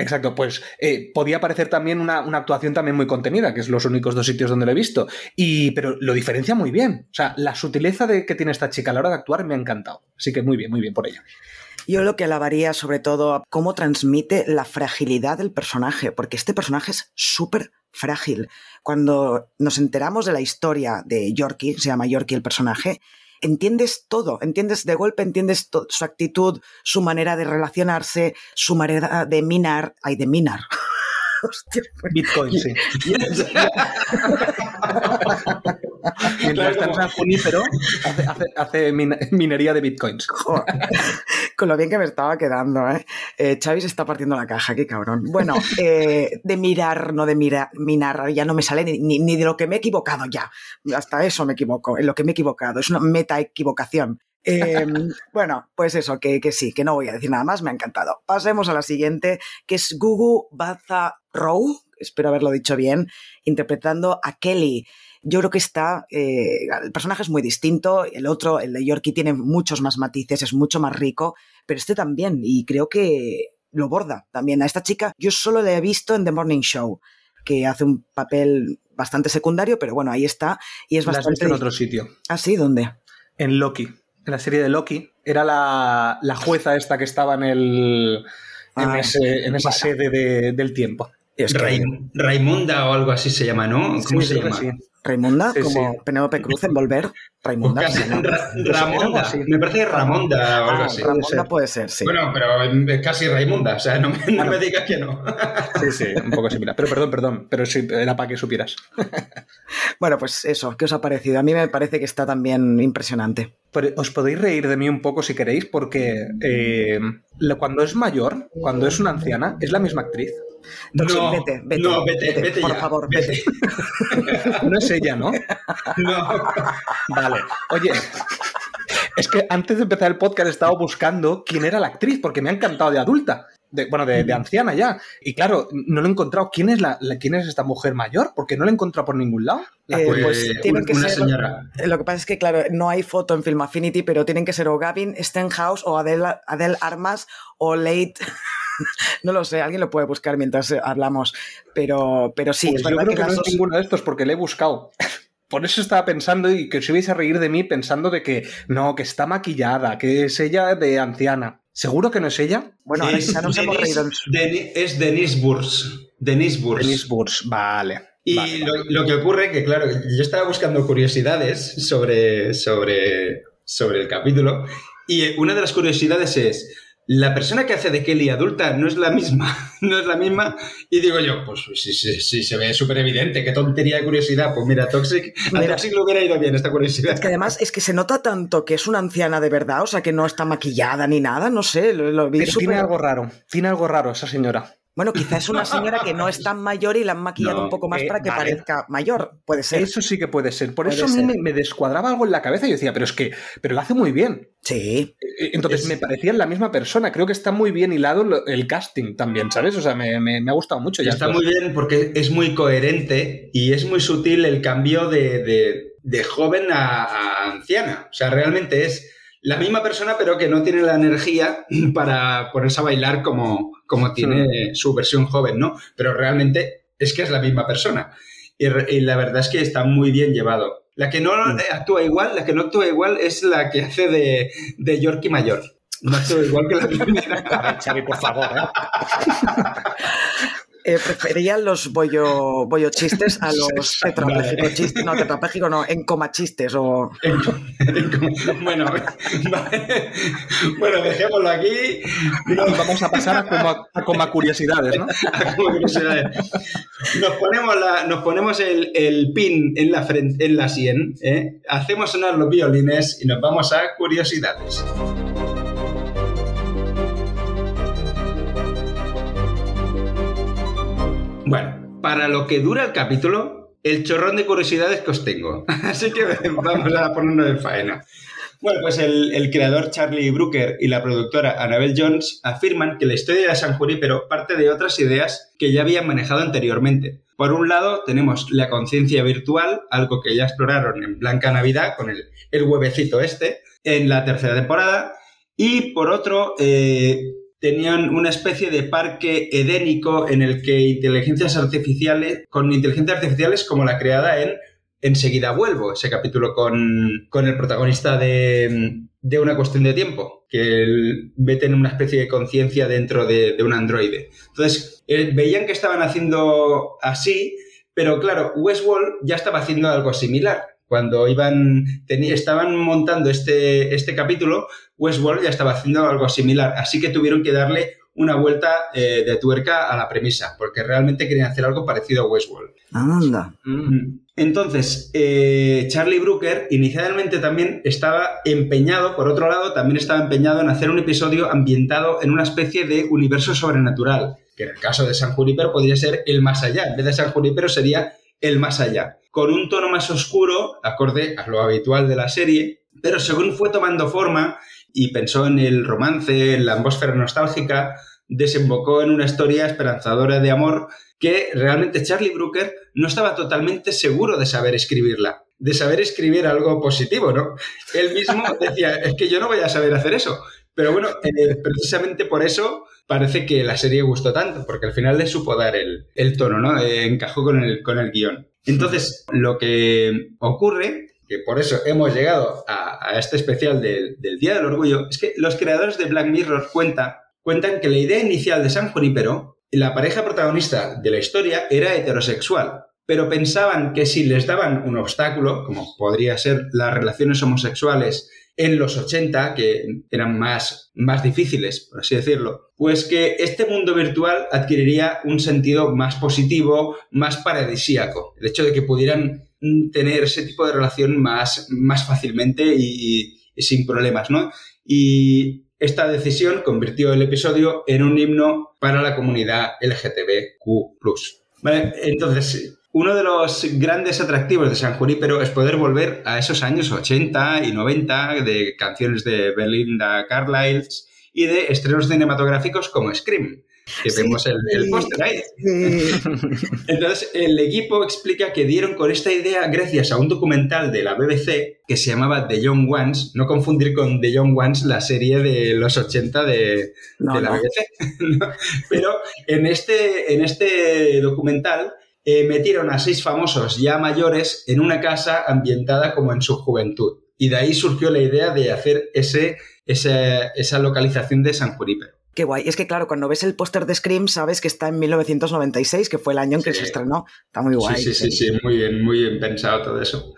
Exacto, pues eh, podía parecer también una, una actuación también muy contenida, que es los únicos dos sitios donde lo he visto, y, pero lo diferencia muy bien. O sea, la sutileza de que tiene esta chica a la hora de actuar me ha encantado. Así que muy bien, muy bien por ella. Yo lo que alabaría sobre todo a cómo transmite la fragilidad del personaje, porque este personaje es súper frágil. Cuando nos enteramos de la historia de Yorkie, se llama Yorkie el personaje, entiendes todo, entiendes de golpe, entiendes to- su actitud, su manera de relacionarse, su manera de minar, ay, de minar, Hostia, Bitcoin, y, sí. Y, mientras está en San Junípero, hace, hace, hace min, minería de bitcoins. Joder. Con lo bien que me estaba quedando, ¿eh? eh Xavi se está partiendo la caja, qué cabrón. Bueno, eh, de mirar, no de mirar, minar, ya no me sale ni, ni, ni de lo que me he equivocado ya. Hasta eso me equivoco, en lo que me he equivocado. Es una meta-equivocación. Eh, bueno, pues eso, que, que sí, que no voy a decir nada más, me ha encantado. Pasemos a la siguiente, que es Gugu Mbatha-Raw, espero haberlo dicho bien, interpretando a Kelly. Yo creo que está, eh, el personaje es muy distinto, el otro, el de Yorkie, tiene muchos más matices, es mucho más rico, pero este también, y creo que lo borda también. A esta chica yo solo la he visto en The Morning Show, que hace un papel bastante secundario, pero bueno, ahí está, y es bastante... La has visto en otro sitio. ¿Ah, sí? ¿Dónde? En Loki. En la serie de Loki, era la, la jueza esta que estaba en el en, ah, ese, en esa sede de, del tiempo. Es que... Ray, Raimunda o algo así se llama, ¿no? ¿Cómo sí, se llama? Sí. Raimunda, sí, como sí. Penélope Cruz en Volver. Raimunda. Casi, ¿no? Ra Ramonda, sí. Me parece que Ramonda o algo así. Ah, Ramonda puede ser, sí. Bueno, pero casi Raimunda, o sea, no me, no me digas que no. Sí, sí, un poco similar. Pero perdón, perdón, pero sí, era para que supieras. Bueno, pues eso, ¿qué os ha parecido? A mí me parece que está también impresionante. Pero os podéis reír de mí un poco si queréis, porque eh, cuando es mayor, cuando es una anciana, es la misma actriz. Toxic, no, vete, vete, no, vete, vete, vete por ya, favor, vete. vete. No es ella, ¿no? No. Vale. Oye, es que antes de empezar el podcast he estado buscando quién era la actriz, porque me ha encantado de adulta, de, bueno, de, de anciana ya. Y claro, no lo he encontrado. ¿Quién es la, la quién es esta mujer mayor? Porque no la he encontrado por ningún lado. La, eh, pues eh, tienen un, que una ser, señora. Lo, lo que pasa es que, claro, no hay foto en Film Affinity, pero tienen que ser o Gavin Stenhouse o Adele, Adele Armas o Late... No lo sé, alguien lo puede buscar mientras hablamos, pero, pero sí. Pues es yo creo que, que no dos... es ninguno de estos porque le he buscado. Por eso estaba pensando y que os ibais a reír de mí pensando de que no, que está maquillada, que es ella de anciana. ¿Seguro que no es ella? Bueno, ahora quizá nos hemos reído. Deni, es Denise Burs. Denise Burs. Denise Burs, vale. Y vale, lo, vale. lo que ocurre que, claro, yo estaba buscando curiosidades sobre, sobre, sobre el capítulo y una de las curiosidades es... La persona que hace de Kelly adulta no es la misma, no es la misma, y digo yo, pues sí, sí, sí se ve súper evidente, qué tontería de curiosidad, pues mira, Toxic, a mira, Toxic le hubiera ido bien esta curiosidad. Es que además es que se nota tanto que es una anciana de verdad, o sea, que no está maquillada ni nada, no sé, lo, lo vi. Pero super... tiene algo raro, tiene algo raro esa señora. Bueno, quizás es una señora que no es tan mayor y la han maquillado no, un poco más eh, para que vale. parezca mayor, puede ser. Eso sí que puede ser. Por puede eso a mí me, me descuadraba algo en la cabeza y yo decía, pero es que, pero lo hace muy bien. Sí. Entonces es... me parecía la misma persona. Creo que está muy bien hilado el casting también, ¿sabes? O sea, me, me, me ha gustado mucho. Ya está esto. Muy bien porque es muy coherente y es muy sutil el cambio de, de, de joven a, a anciana. O sea, realmente es... La misma persona, pero que no tiene la energía para ponerse a bailar como, como tiene su versión joven, ¿no? Pero realmente es que es la misma persona. Y, re, y la verdad es que está muy bien llevado. La que no actúa igual, la que no actúa igual es la que hace de, de Yorkie mayor. No actúa igual que la primera. Xavi, por favor, ¿eh? Eh, prefería los bollo, bollo chistes a los tetrapléjicos chistes. No, tetrapléjico no, en coma chistes. O... Bueno, vale. Bueno, dejémoslo aquí. No. Vamos a pasar a coma, a coma curiosidades, ¿no? A coma curiosidades. Nos ponemos, la, nos ponemos el, el pin en la, frente, en la sien, ¿eh? Hacemos sonar los violines y nos vamos a curiosidades. Bueno, para lo que dura el capítulo, el chorrón de curiosidades que os tengo. Así que vamos a ponernos en faena. Bueno, pues el, el creador Charlie Brooker y la productora Annabelle Jones afirman que la historia de San Junípero parte de otras ideas que ya habían manejado anteriormente. Por un lado, tenemos la conciencia virtual, algo que ya exploraron en Blanca Navidad con el, el huevecito este, en la tercera temporada. Y por otro... Eh, tenían una especie de parque edénico en el que inteligencias artificiales, con inteligencias artificiales como la creada en Enseguida Vuelvo, ese capítulo con, con el protagonista de, de Una Cuestión de Tiempo, que él mete en una especie de conciencia dentro de, de un androide. Entonces, eh, veían que estaban haciendo así, pero claro, Westworld ya estaba haciendo algo similar. Cuando iban tenía, estaban montando este, este capítulo, Westworld ya estaba haciendo algo similar, así que tuvieron que darle una vuelta eh, de tuerca a la premisa, porque realmente querían hacer algo parecido a Westworld. Anda. Mm-hmm. Entonces, eh, Charlie Brooker inicialmente también estaba empeñado, por otro lado, también estaba empeñado en hacer un episodio ambientado en una especie de universo sobrenatural, que en el caso de San Junípero podría ser el más allá. En vez de San Junípero sería el más allá, con un tono más oscuro, acorde a lo habitual de la serie, pero según fue tomando forma y pensó en el romance, en la atmósfera nostálgica, desembocó en una historia esperanzadora de amor que realmente Charlie Brooker no estaba totalmente seguro de saber escribirla, de saber escribir algo positivo, ¿no? Él mismo decía, es que yo no voy a saber hacer eso. Pero bueno, eh, precisamente por eso parece que la serie gustó tanto, porque al final le supo dar el, el tono, ¿no? Eh, encajó con el, con el guión. Entonces, lo que ocurre, que por eso hemos llegado a, a este especial del, del Día del Orgullo, es que los creadores de Black Mirror cuenta, cuentan que la idea inicial de San Junípero, la pareja protagonista de la historia, era heterosexual, pero pensaban que si les daban un obstáculo, como podría ser las relaciones homosexuales en los ochenta, que eran más, más difíciles, por así decirlo, pues que este mundo virtual adquiriría un sentido más positivo, más paradisíaco. El hecho de que pudieran tener ese tipo de relación más, más fácilmente y, y, y sin problemas, ¿no? Y esta decisión convirtió el episodio en un himno para la comunidad L G T B Q plus. Vale, entonces, uno de los grandes atractivos de San Junípero es poder volver a esos años ochenta y noventa de canciones de Belinda Carlisle y de estrenos cinematográficos como Scream, que sí, vemos el, el póster ahí. Sí. Entonces, el equipo explica que dieron con esta idea gracias a un documental de la B B C que se llamaba The Young Ones, no confundir con The Young Ones, la serie de los ochenta de, no, de la no. B B C. Pero en este, en este documental eh, metieron a seis famosos ya mayores en una casa ambientada como en su juventud. Y de ahí surgió la idea de hacer ese, esa, esa localización de San Junípero. Qué guay. Es que, claro, cuando ves el póster de Scream sabes que está en mil novecientos noventa y seis, que fue el año en que sí. se estrenó. Está muy guay. Sí, sí, sí, sí, muy bien, muy bien pensado todo eso.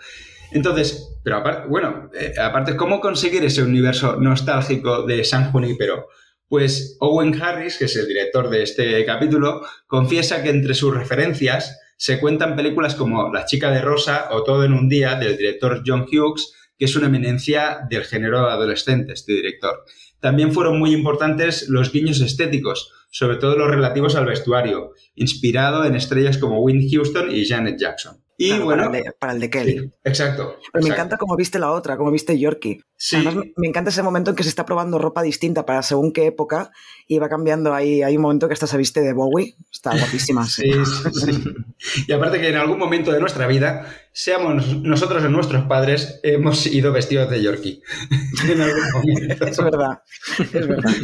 Entonces, pero aparte, bueno, eh, aparte, ¿cómo conseguir ese universo nostálgico de San Junípero? Pues Owen Harris, que es el director de este capítulo, confiesa que entre sus referencias se cuentan películas como La chica de rosa o Todo en un día, del director John Hughes, que es una eminencia del género adolescente, este director. También fueron muy importantes los guiños estéticos, sobre todo los relativos al vestuario, inspirado en estrellas como Whitney Houston y Janet Jackson. Y claro, bueno, para el de, para el de Kelly. Sí, exacto. Pero me exacto. encanta cómo viste la otra, cómo viste Yorkie. Sí. Además, me encanta ese momento en que se está probando ropa distinta para según qué época y va cambiando ahí. Hay un momento que hasta se viste de Bowie. Está guapísima. Sí, sí, sí. Y aparte que en algún momento de nuestra vida, seamos nosotros o nuestros padres, hemos ido vestidos de Yorkie. En algún momento. Es verdad, es verdad.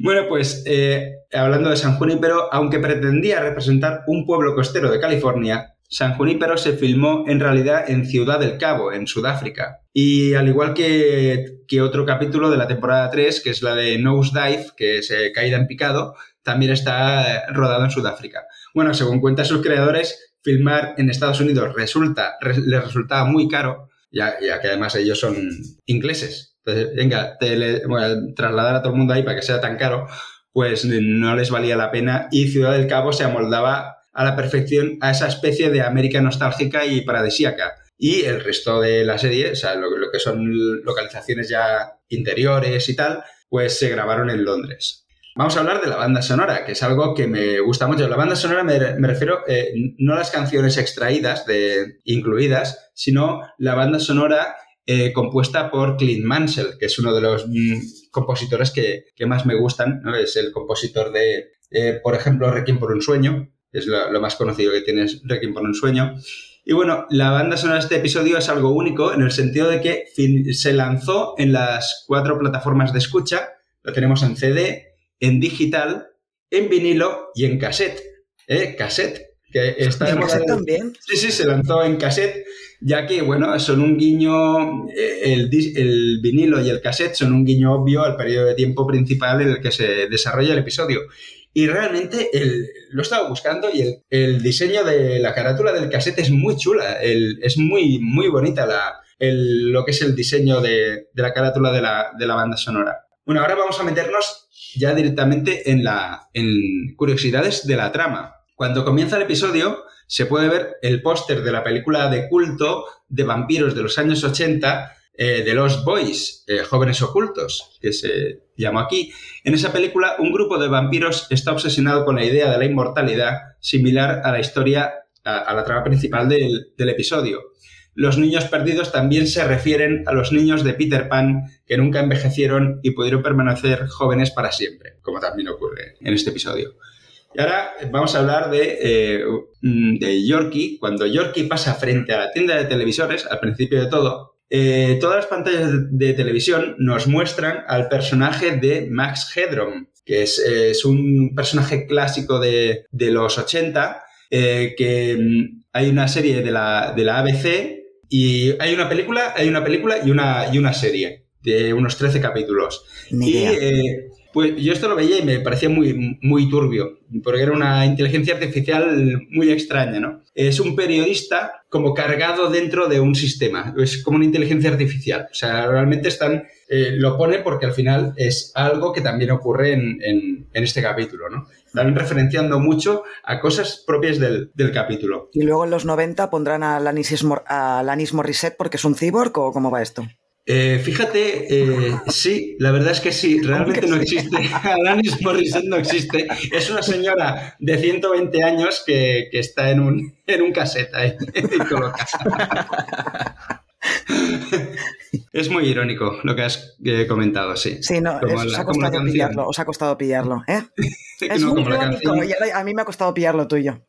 Bueno, pues eh, hablando de San Junípero, aunque pretendía representar un pueblo costero de California, San Junípero se filmó en realidad en Ciudad del Cabo, en Sudáfrica. Y al igual que, que otro capítulo de la temporada tres, que es la de Nosedive, que es eh, Caída en Picado, también está rodado en Sudáfrica. Bueno, según cuentan sus creadores, filmar en Estados Unidos resulta, re, les resultaba muy caro, ya, ya que además ellos son ingleses. Entonces, venga, te, le, bueno, trasladar a todo el mundo ahí para que sea tan caro, pues no les valía la pena. Y Ciudad del Cabo se amoldaba a la perfección a esa especie de América nostálgica y paradisíaca. Y el resto de la serie, o sea, lo, lo que son localizaciones ya interiores y tal, pues se grabaron en Londres. Vamos a hablar de la banda sonora, que es algo que me gusta mucho. La banda sonora me, me refiero eh, no a las canciones extraídas, de, incluidas, sino la banda sonora eh, compuesta por Clint Mansell, que es uno de los mmm, compositores que, que más me gustan, ¿no? Es el compositor de, eh, por ejemplo, Requiem por un sueño. Es lo, lo más conocido que tiene es Requiem por un sueño. Y bueno, la banda sonora de este episodio es algo único en el sentido de que fin- se lanzó en las cuatro plataformas de escucha. Lo tenemos en C D, en digital, en vinilo y en cassette. ¿Eh? Cassette. Que está ¿En cassette de... también? Sí, sí, se lanzó en cassette, ya que, bueno, son un guiño, el, el vinilo y el cassette son un guiño obvio al periodo de tiempo principal en el que se desarrolla el episodio. Y realmente el, lo he estado buscando y el, el diseño de la carátula del cassette es muy chula. El, es muy, muy bonita la, el, lo que es el diseño de, de la carátula de la, de la banda sonora. Bueno, ahora vamos a meternos ya directamente en, la, en curiosidades de la trama. Cuando comienza el episodio se puede ver el póster de la película de culto de vampiros de los años ochenta, eh, de Lost Boys, eh, Jóvenes Ocultos, que se llamó aquí. En esa película un grupo de vampiros está obsesionado con la idea de la inmortalidad, similar a la historia, a, a la trama principal del, del episodio. Los niños perdidos también se refieren a los niños de Peter Pan que nunca envejecieron y pudieron permanecer jóvenes para siempre, como también ocurre en este episodio. Y ahora vamos a hablar de, eh, de Yorkie. Cuando Yorkie pasa frente a la tienda de televisores, al principio de todo, eh, todas las pantallas de, de televisión nos muestran al personaje de Max Headroom, que es, eh, es un personaje clásico de, de los ochenta, eh, que hay una serie de la, de la A B C. Y hay una película, hay una película y una, y una serie de unos trece capítulos. Ni idea. Y eh, pues yo esto lo veía y me parecía muy, muy turbio, porque era una inteligencia artificial muy extraña, ¿no? Es un periodista como cargado dentro de un sistema, es como una inteligencia artificial. O sea, realmente están, eh, lo pone porque al final es algo que también ocurre en, en, en este capítulo, ¿no? Están referenciando mucho a cosas propias del, del capítulo. Y luego en los noventa pondrán a Alanis, Mor- a Alanis Morissette porque es un cyborg, ¿o cómo va esto? Eh, fíjate, eh, sí, la verdad es que sí, realmente no existe. Alanis Morissette no existe. Es una señora de ciento veinte años que, que está en un, en un caseta, ¿eh? Es muy irónico lo que has eh, comentado, sí. Sí, no, como os, la, ha como pillarlo, os ha costado pillarlo, ¿eh? Es no, muy irónico, a mí me ha costado pillar lo tuyo.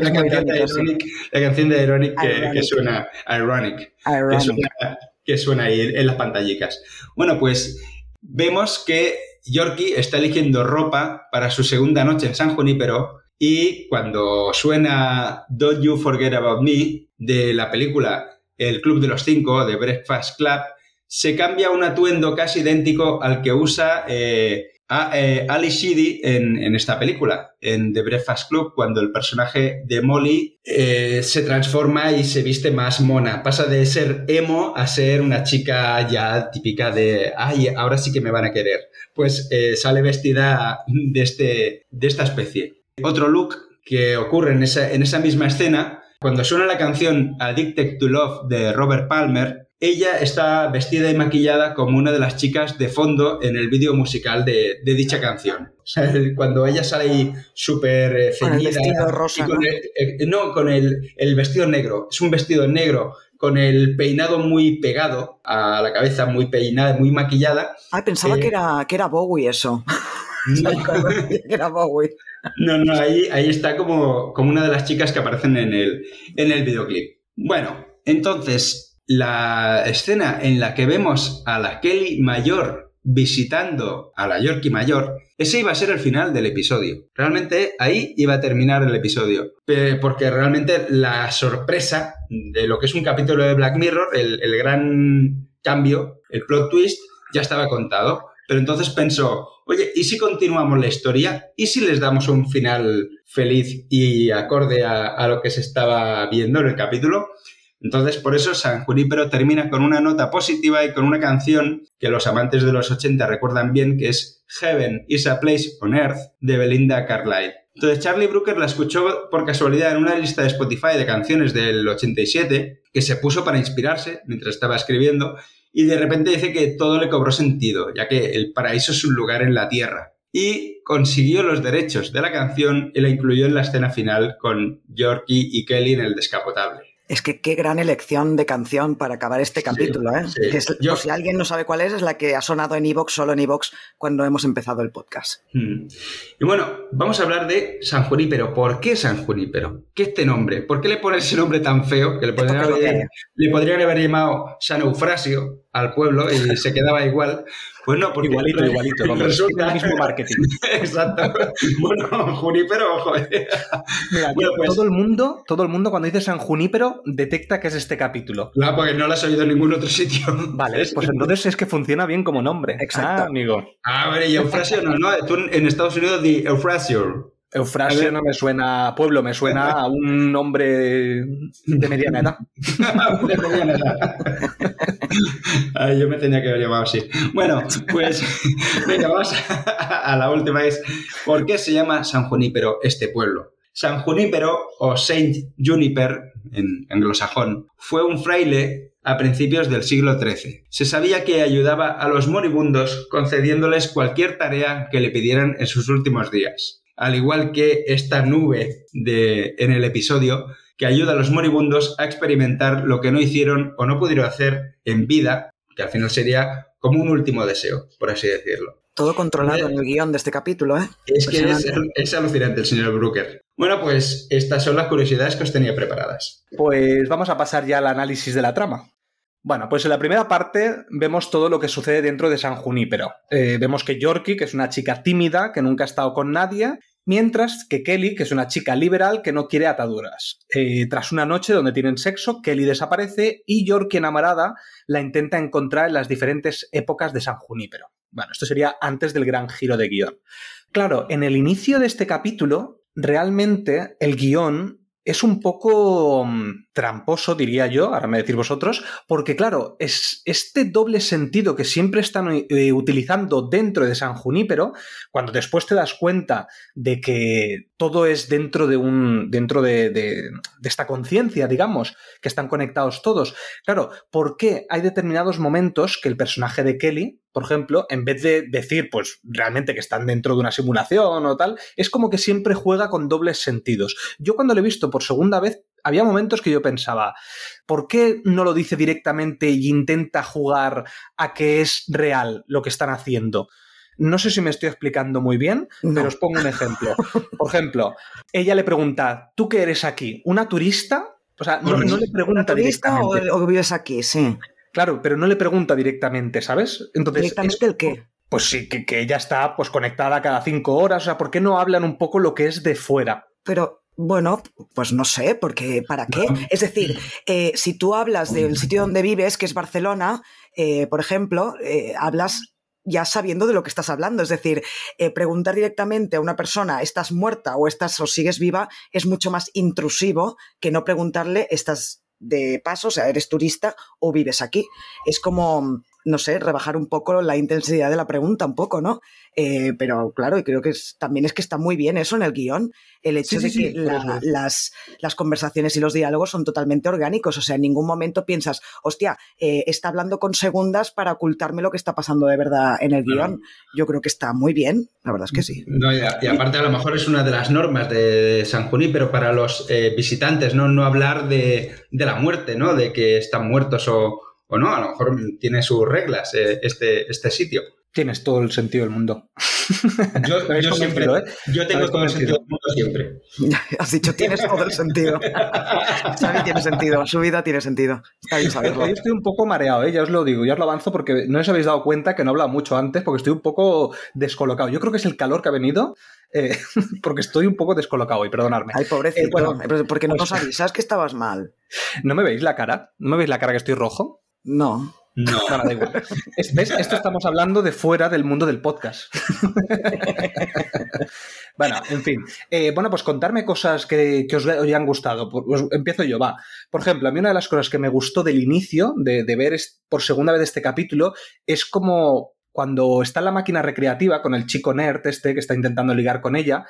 La, canción irónico, Ironic, sí. La canción de Ironic que, Ironic. que suena, Ironic, Ironic. Que suena, que suena ahí en las pantallicas. Bueno, pues vemos que Yorkie está eligiendo ropa para su segunda noche en San Junípero y cuando suena Don't You Forget About Me de la película El Club de los Cinco, de Breakfast Club, se cambia un atuendo casi idéntico al que usa eh, a, eh, Ali Sheedy en, en esta película, en The Breakfast Club, cuando el personaje de Molly eh, se transforma y se viste más mona. Pasa de ser emo a ser una chica ya típica de ¡ay, ahora sí que me van a querer! Pues eh, sale vestida de, este, de esta especie. Otro look que ocurre en esa, en esa misma escena... Cuando suena la canción Addicted to Love de Robert Palmer, ella está vestida y maquillada como una de las chicas de fondo en el vídeo musical de, de dicha canción. O sea, cuando ella sale ahí súper ceñida... Con el vestido rosa, con ¿no? El, no, con el, el vestido negro. Es un vestido negro con el peinado muy pegado a la cabeza, muy peinada, muy maquillada. Ah, pensaba eh, que, era, que era Bowie eso. No, era Bowie. No, no, ahí, ahí está como, como una de las chicas que aparecen en el, en el videoclip. Bueno, entonces, la escena en la que vemos a la Kelly mayor visitando a la Yorkie mayor, ese iba a ser el final del episodio. Realmente ahí iba a terminar el episodio. Porque realmente la sorpresa de lo que es un capítulo de Black Mirror, el, el gran cambio, el plot twist, ya estaba contado. Pero entonces pensó... Oye, ¿y si continuamos la historia? ¿Y si les damos un final feliz y acorde a, a lo que se estaba viendo en el capítulo? Entonces, por eso, San Junípero termina con una nota positiva y con una canción que los amantes de los ochenta recuerdan bien, que es Heaven is a Place on Earth, de Belinda Carlisle. Entonces, Charlie Brooker la escuchó por casualidad en una lista de Spotify de canciones del ochenta y siete, que se puso para inspirarse mientras estaba escribiendo, y de repente dice que todo le cobró sentido, ya que el paraíso es un lugar en la tierra. Y consiguió los derechos de la canción y la incluyó en la escena final con Yorkie y Kelly en el descapotable. Es que qué gran elección de canción para acabar este capítulo, ¿eh? Sí, sí. Que es, Yo... pues, si alguien no sabe cuál es, es la que ha sonado en iVoox, solo en iVoox, cuando hemos empezado el podcast. Hmm. Y bueno, vamos a hablar de San Junípero. ¿Por qué San Junípero? ¿Qué es este nombre? ¿Por qué le ponen ese nombre tan feo? Que le podrían, haber, le podrían haber llamado San Eufrasio al pueblo y se quedaba igual. Pues no, porque... Igualito, igualito. Con resulta... el mismo marketing. Exacto. Bueno, Junípero, ojo. Mira, bueno, pues... todo, el mundo, todo el mundo cuando dice San Junípero detecta que es este capítulo. No, porque no lo has oído en ningún otro sitio. Vale, pues entonces es que funciona bien como nombre. Exacto, ah, amigo. A ver, y Eufrasio no, no. Tú en Estados Unidos di Eufrasio. Eufrasio no me suena a pueblo, me suena a un hombre de mediana edad. De mediana edad. Ay, yo me tenía que haber llamado así. Bueno, pues venga, vamos a, a la última. Es, ¿por qué se llama San Junípero este pueblo? San Junípero, o Saint Juniper en anglosajón, fue un fraile a principios del siglo trece. Se sabía que ayudaba a los moribundos concediéndoles cualquier tarea que le pidieran en sus últimos días. Al igual que esta nube de, en el episodio, que ayuda a los moribundos a experimentar lo que no hicieron o no pudieron hacer en vida, que al final sería como un último deseo, por así decirlo. Todo controlado eh, en el guión de este capítulo, ¿eh? Es que es, es alucinante el señor Brooker. Bueno, pues estas son las curiosidades que os tenía preparadas. Pues vamos a pasar ya al análisis de la trama. Bueno, pues en la primera parte vemos todo lo que sucede dentro de San Junípero. Eh, vemos que Yorkie, que es una chica tímida, que nunca ha estado con nadie, mientras que Kelly, que es una chica liberal que no quiere ataduras. Eh, tras una noche donde tienen sexo, Kelly desaparece y Yorkie, enamorada, la intenta encontrar en las diferentes épocas de San Junípero. Bueno, esto sería antes del gran giro de guión. Claro, en el inicio de este capítulo, realmente el guión es un poco tramposo, diría yo, ahora me decís vosotros, porque claro, es este doble sentido que siempre están eh, utilizando dentro de San Junípero, cuando después te das cuenta de que todo es dentro de un dentro de, de, de esta conciencia, digamos, que están conectados todos. Claro, ¿por qué hay determinados momentos que el personaje de Kelly, por ejemplo, en vez de decir pues realmente que están dentro de una simulación o tal, es como que siempre juega con dobles sentidos? Yo cuando lo he visto por segunda vez, había momentos que yo pensaba, ¿por qué no lo dice directamente y intenta jugar a que es real lo que están haciendo? No sé si me estoy explicando muy bien, no. Pero os pongo un ejemplo. Por ejemplo, ella le pregunta, ¿tú qué eres aquí? ¿Una turista? O sea, no, no le pregunta ¿Una directamente. turista o, o vives aquí? Sí. Claro, pero no le pregunta directamente, ¿sabes? Entonces, ¿directamente es, el qué? Pues sí, que, que ella está pues conectada cada cinco horas. O sea, ¿por qué no hablan un poco lo que es de fuera? Pero, bueno, pues no sé, porque ¿para qué? Es decir, eh, si tú hablas del sitio donde vives, que es Barcelona, eh, por ejemplo, eh, hablas ya sabiendo de lo que estás hablando. Es decir, eh, preguntar directamente a una persona, ¿estás muerta o estás o sigues viva? Es mucho más intrusivo que no preguntarle, ¿estás de paso, o sea, eres turista o vives aquí? Es como, no sé, rebajar un poco la intensidad de la pregunta, un poco, ¿no? Eh, pero claro, y creo que es, también es que está muy bien eso en el guión, el hecho sí, de sí, que sí, la, claro. las, las conversaciones y los diálogos son totalmente orgánicos, o sea, en ningún momento piensas, hostia, eh, está hablando con segundas para ocultarme lo que está pasando de verdad en el guión. Claro. Yo creo que está muy bien, la verdad es que sí. No, y, a, y aparte a lo mejor es una de las normas de, de San Junípero para los eh, visitantes, ¿no? No hablar de, de la muerte, ¿no? De que están muertos o, o no, a lo mejor tiene sus reglas eh, este, este sitio. Tienes todo el sentido del mundo. Yo, yo siempre, ¿eh? Yo tengo todo el sentido del mundo siempre. Has dicho, tienes todo el sentido. Xavi tiene sentido, su vida tiene sentido. Está bien saberlo. Yo estoy un poco mareado, ¿eh? Ya os lo digo, ya os lo avanzo porque no os habéis dado cuenta que no he hablado mucho antes porque estoy un poco descolocado. Yo creo que es el calor que ha venido. Eh, porque estoy un poco descolocado hoy, perdonadme. Ay, pobrecito, eh, bueno, porque no nos avisas que estabas mal. ¿No me veis la cara? ¿No me veis la cara que estoy rojo? No. No, nada, da igual. ¿Ves? Esto estamos hablando de fuera del mundo del podcast. Bueno, en fin. Eh, bueno, pues contarme cosas que, que os hayan gustado. Pues empiezo yo, va. Por ejemplo, a mí una de las cosas que me gustó del inicio, de, de ver es, por segunda vez este capítulo, es como cuando está en la máquina recreativa con el chico nerd este que está intentando ligar con ella,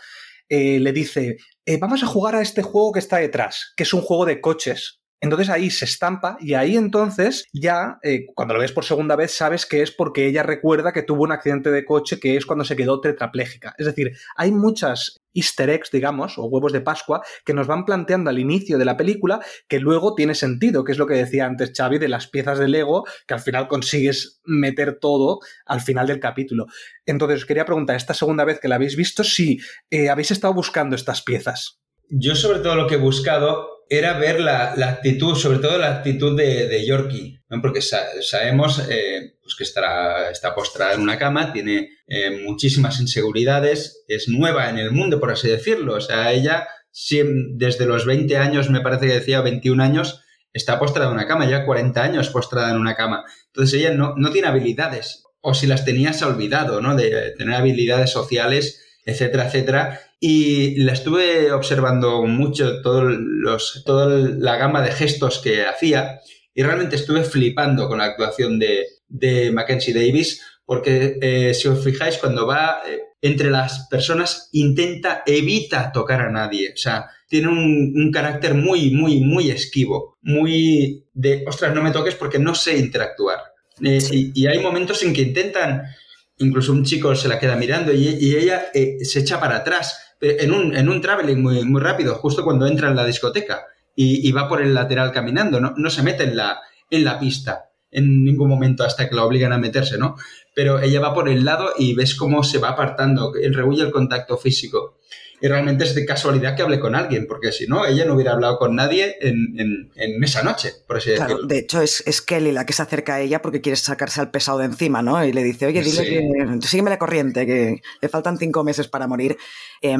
eh, le dice, eh, vamos a jugar a este juego que está detrás, que es un juego de coches. Entonces ahí se estampa y ahí entonces ya, eh, cuando lo ves por segunda vez, sabes que es porque ella recuerda que tuvo un accidente de coche, que es cuando se quedó tetrapléjica. Es decir, hay muchas easter eggs, digamos, o huevos de Pascua, que nos van planteando al inicio de la película que luego tiene sentido, que es lo que decía antes Xavi de las piezas de Lego, que al final consigues meter todo al final del capítulo. Entonces os quería preguntar, esta segunda vez que la habéis visto, si eh, habéis estado buscando estas piezas. Yo sobre todo lo que he buscado era ver la, la actitud, sobre todo la actitud de, de Yorkie, ¿no? Porque sa- sabemos eh, pues que estará, está postrada en una cama, tiene eh, muchísimas inseguridades, es nueva en el mundo, por así decirlo. O sea, ella desde los veinte años, me parece que decía veintiún años, está postrada en una cama, ya cuarenta años postrada en una cama. Entonces ella no, no tiene habilidades, o si las tenías olvidado, ¿no? De tener habilidades sociales, etcétera, etcétera. Y la estuve observando mucho, todo los, toda la gama de gestos que hacía, y realmente estuve flipando con la actuación de, de Mackenzie Davis, porque eh, si os fijáis, cuando va eh, entre las personas, intenta, evita tocar a nadie. O sea, tiene un, un carácter muy, muy, muy esquivo, muy de, ostras, no me toques porque no sé interactuar. Eh, sí. y, y hay momentos en que intentan, incluso un chico se la queda mirando y, y ella eh, se echa para atrás, en un, en un traveling muy, muy rápido, justo cuando entra en la discoteca, y, y va por el lateral caminando, no, no se mete en la, en la pista en ningún momento hasta que la obligan a meterse, ¿no? Pero ella va por el lado y ves cómo se va apartando, rehúye el contacto físico. Y realmente es de casualidad que hable con alguien, porque si no, ella no hubiera hablado con nadie en, en, en esa noche, por así decirlo. Claro, de hecho es, es Kelly la que se acerca a ella porque quiere sacarse al pesado de encima, ¿no? Y le dice, oye, dile sí. que sígueme la corriente, que le faltan cinco meses para morir. Eh,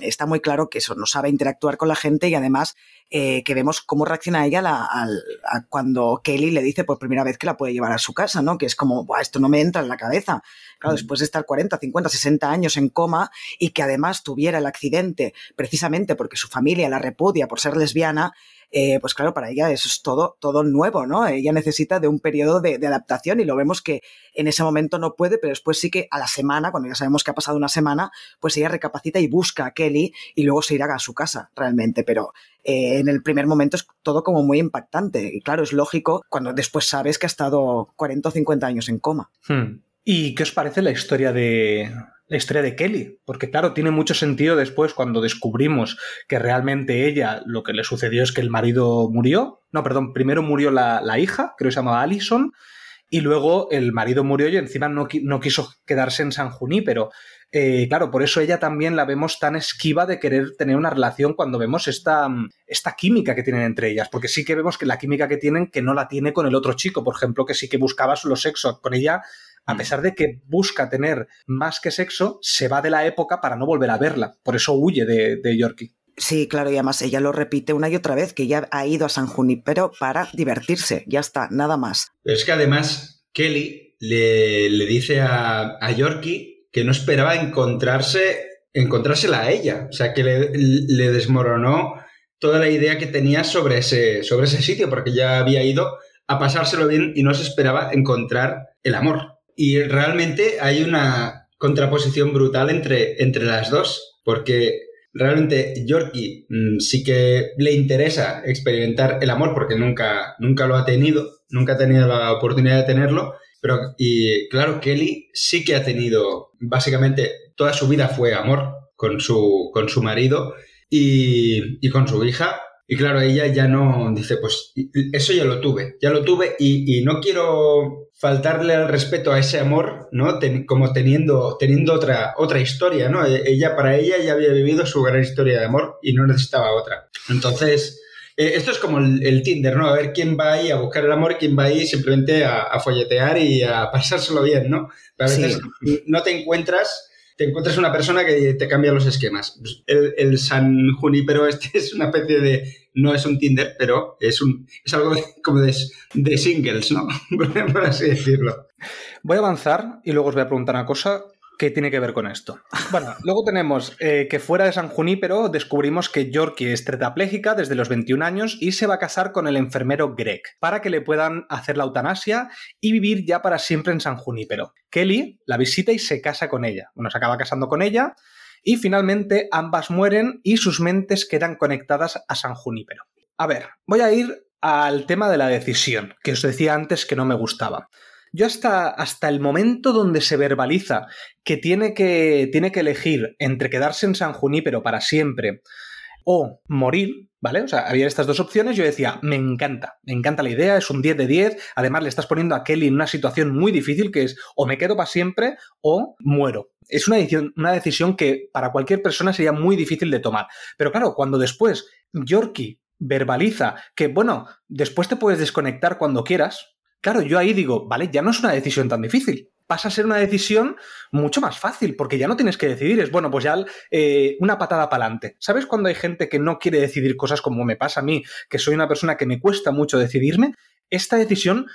está muy claro que eso, no sabe interactuar con la gente, y además eh, que vemos cómo reacciona ella la, al, a cuando Kelly le dice por primera vez que la puede llevar a su casa, ¿no? Que es como, buah, esto no me entra en la cabeza. Claro, después de estar cuarenta, cincuenta, sesenta años en coma, y que además tuviera el accidente precisamente porque su familia la repudia por ser lesbiana, eh, pues claro, para ella eso es todo, todo nuevo, ¿no? Ella necesita de un periodo de, de adaptación, y lo vemos que en ese momento no puede, pero después sí que a la semana, cuando ya sabemos que ha pasado una semana, pues ella recapacita y busca a Kelly, y luego se irá a su casa realmente, pero eh, en el primer momento es todo como muy impactante, y claro, es lógico cuando después sabes que ha estado cuarenta o cincuenta años en coma. Hmm. ¿Y qué os parece la historia de la historia de Kelly? Porque claro, tiene mucho sentido después cuando descubrimos que realmente ella, lo que le sucedió es que el marido murió. No, perdón, primero murió la, la hija, creo que se llamaba Allison, y luego el marido murió y encima no, no quiso quedarse en San Junípero. Eh, claro, por eso ella también la vemos tan esquiva de querer tener una relación cuando vemos esta, esta química que tienen entre ellas, porque sí que vemos que la química que tienen que no la tiene con el otro chico, por ejemplo, que sí que buscaba solo sexo con ella. A pesar de que busca tener más que sexo, se va de la época para no volver a verla. Por eso huye de, de Yorkie. Sí, claro, y además ella lo repite una y otra vez, que ella ha ido a San Junípero para divertirse. Ya está, nada más. Pero es que además Kelly le, le dice a, a Yorkie que no esperaba encontrarse, encontrársela a ella. O sea, que le, le desmoronó toda la idea que tenía sobre ese, sobre ese sitio, porque ya había ido a pasárselo bien y no se esperaba encontrar el amor. Y realmente hay una contraposición brutal entre, entre las dos, porque realmente Yorkie mmm, sí que le interesa experimentar el amor porque nunca, nunca lo ha tenido, nunca ha tenido la oportunidad de tenerlo, pero y claro, Kelly sí que ha tenido, básicamente toda su vida fue amor con su, con su marido y, y con su hija. Y claro, ella ya no dice, pues eso ya lo tuve, ya lo tuve y, y no quiero faltarle al respeto a ese amor, ¿no? Ten, como teniendo, teniendo otra, otra historia, ¿no? Ella, para ella, ya había vivido su gran historia de amor y no necesitaba otra. Entonces, eh, esto es como el, el Tinder, ¿no? A ver quién va ahí a buscar el amor, quién va ahí simplemente a, a folletear y a pasárselo bien, ¿no? Pero a veces sí. no te encuentras... te encuentras una persona que te cambia los esquemas. El, el San Junípero este es una especie de... no es un Tinder, pero es un es algo de, como de, de singles, ¿no? Por así decirlo. Voy a avanzar y luego os voy a preguntar una cosa que tiene que ver con esto. Bueno, luego tenemos eh, que fuera de San Junípero descubrimos que Yorkie es tetrapléjica desde los veintiún años y se va a casar con el enfermero Greg para que le puedan hacer la eutanasia y vivir ya para siempre en San Junípero. Kelly la visita y se casa con ella. Bueno, se acaba casando con ella y finalmente ambas mueren y sus mentes quedan conectadas a San Junípero. A ver, voy a ir al tema de la decisión, que os decía antes que no me gustaba. Yo hasta, hasta el momento donde se verbaliza que tiene, que tiene que elegir entre quedarse en San Junípero para siempre o morir, ¿vale? O sea, había estas dos opciones, yo decía, me encanta, me encanta la idea, es un diez de diez, además le estás poniendo a Kelly en una situación muy difícil que es o me quedo para siempre o muero. Es una decisión, una decisión que para cualquier persona sería muy difícil de tomar. Pero claro, cuando después Yorkie verbaliza que, bueno, después te puedes desconectar cuando quieras, claro, yo ahí digo, vale, ya no es una decisión tan difícil. Pasa a ser una decisión mucho más fácil, porque ya no tienes que decidir. Es, bueno, pues ya eh, una patada para adelante. ¿Sabes cuando hay gente que no quiere decidir cosas como me pasa a mí, que soy una persona que me cuesta mucho decidirme? Esta decisión,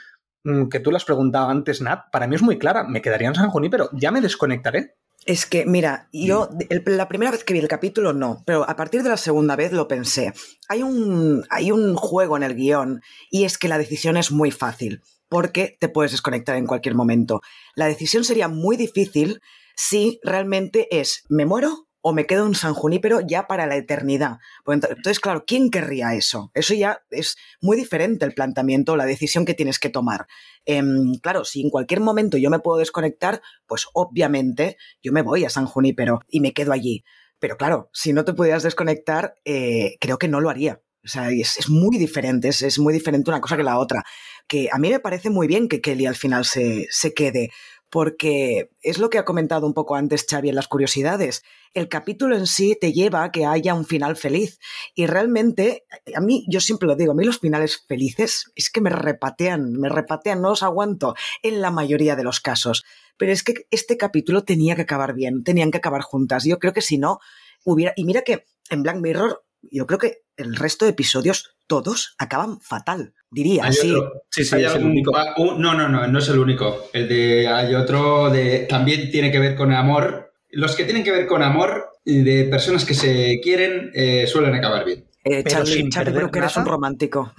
que tú la has preguntado antes, Nat, para mí es muy clara. Me quedaría en San Junípero, ya me desconectaré. Es que, mira, yo el, la primera vez que vi el capítulo no, pero a partir de la segunda vez lo pensé. Hay un, hay un juego en el guión y es que la decisión es muy fácil porque te puedes desconectar en cualquier momento. La decisión sería muy difícil si realmente es ¿me muero o me quedo en San Junípero ya para la eternidad? Entonces, claro, ¿quién querría eso? Eso ya es muy diferente el planteamiento, la decisión que tienes que tomar. Eh, claro, si en cualquier momento yo me puedo desconectar, pues obviamente yo me voy a San Junípero y me quedo allí. Pero claro, si no te pudieras desconectar, eh, creo que no lo haría. O sea, es, es muy diferente, es, es muy diferente una cosa que la otra. Que a mí me parece muy bien que Kelly al final se, se quede, porque es lo que ha comentado un poco antes Xavi en las curiosidades. El capítulo en sí te lleva a que haya un final feliz. Y realmente, a mí, yo siempre lo digo, a mí los finales felices es que me repatean, me repatean, no los aguanto en la mayoría de los casos. Pero es que este capítulo tenía que acabar bien, tenían que acabar juntas. Yo creo que si no hubiera... Y mira que en Black Mirror, yo creo que el resto de episodios, todos acaban fatal, diría. Hay sí, otro. sí, sí, ¿Hay es algún... el único. Ah, uh, no, no, no, no es el único. El de hay otro de también tiene que ver con amor. Los que tienen que ver con amor de personas que se quieren eh, suelen acabar bien. Eh, Charlie, Charlie Brooker es un romántico.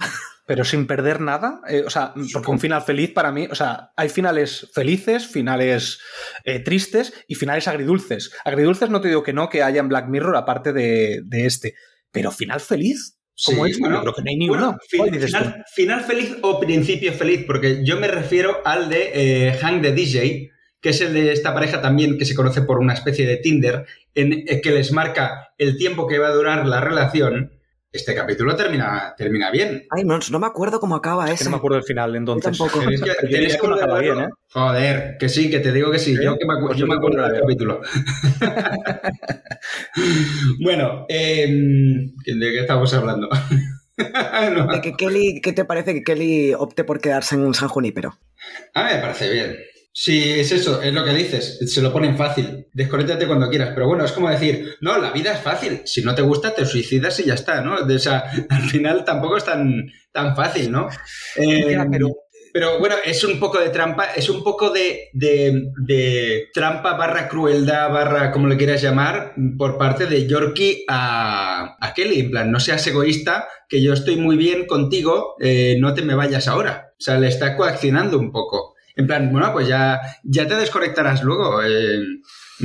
Pero sin perder nada, eh, o sea, porque un final feliz para mí, o sea, hay finales felices, finales eh, tristes y finales agridulces. Agridulces no te digo que no, que haya en Black Mirror aparte de, de este, pero final feliz. Como sí, es, bueno, yo creo que no hay ninguno. Bueno, fin, final, final feliz o principio feliz, porque yo me refiero al de eh, Hang the D J, que es el de esta pareja también que se conoce por una especie de Tinder, en eh, que les marca el tiempo que va a durar la relación. Este capítulo termina, termina bien. Ay, no, no me acuerdo cómo acaba ese. Es que no me acuerdo el final, entonces. Yo tampoco. Que, ¿Tienes que no acaba bien, ¿eh? Joder, que sí, que te digo que sí. ¿Eh? Yo, que me, pues yo me acuerdo del capítulo. Bueno, eh, ¿de qué estamos hablando? No. De que Kelly, ¿qué te parece que Kelly opte por quedarse en San Junípero? Ah, me parece bien. Sí, es eso, es lo que dices, se lo ponen fácil, desconéctate cuando quieras, pero bueno, es como decir, no, la vida es fácil, si no te gusta te suicidas y ya está, ¿no? O sea, al final tampoco es tan, tan fácil, ¿no? Eh, pero, pero bueno, es un poco de trampa, es un poco de, de, de trampa barra crueldad, barra como le quieras llamar, por parte de Yorkie a, a Kelly, en plan, no seas egoísta, que yo estoy muy bien contigo, eh, no te me vayas ahora, o sea, le está coaccionando un poco. En plan, bueno, pues ya, ya te desconectarás luego, eh,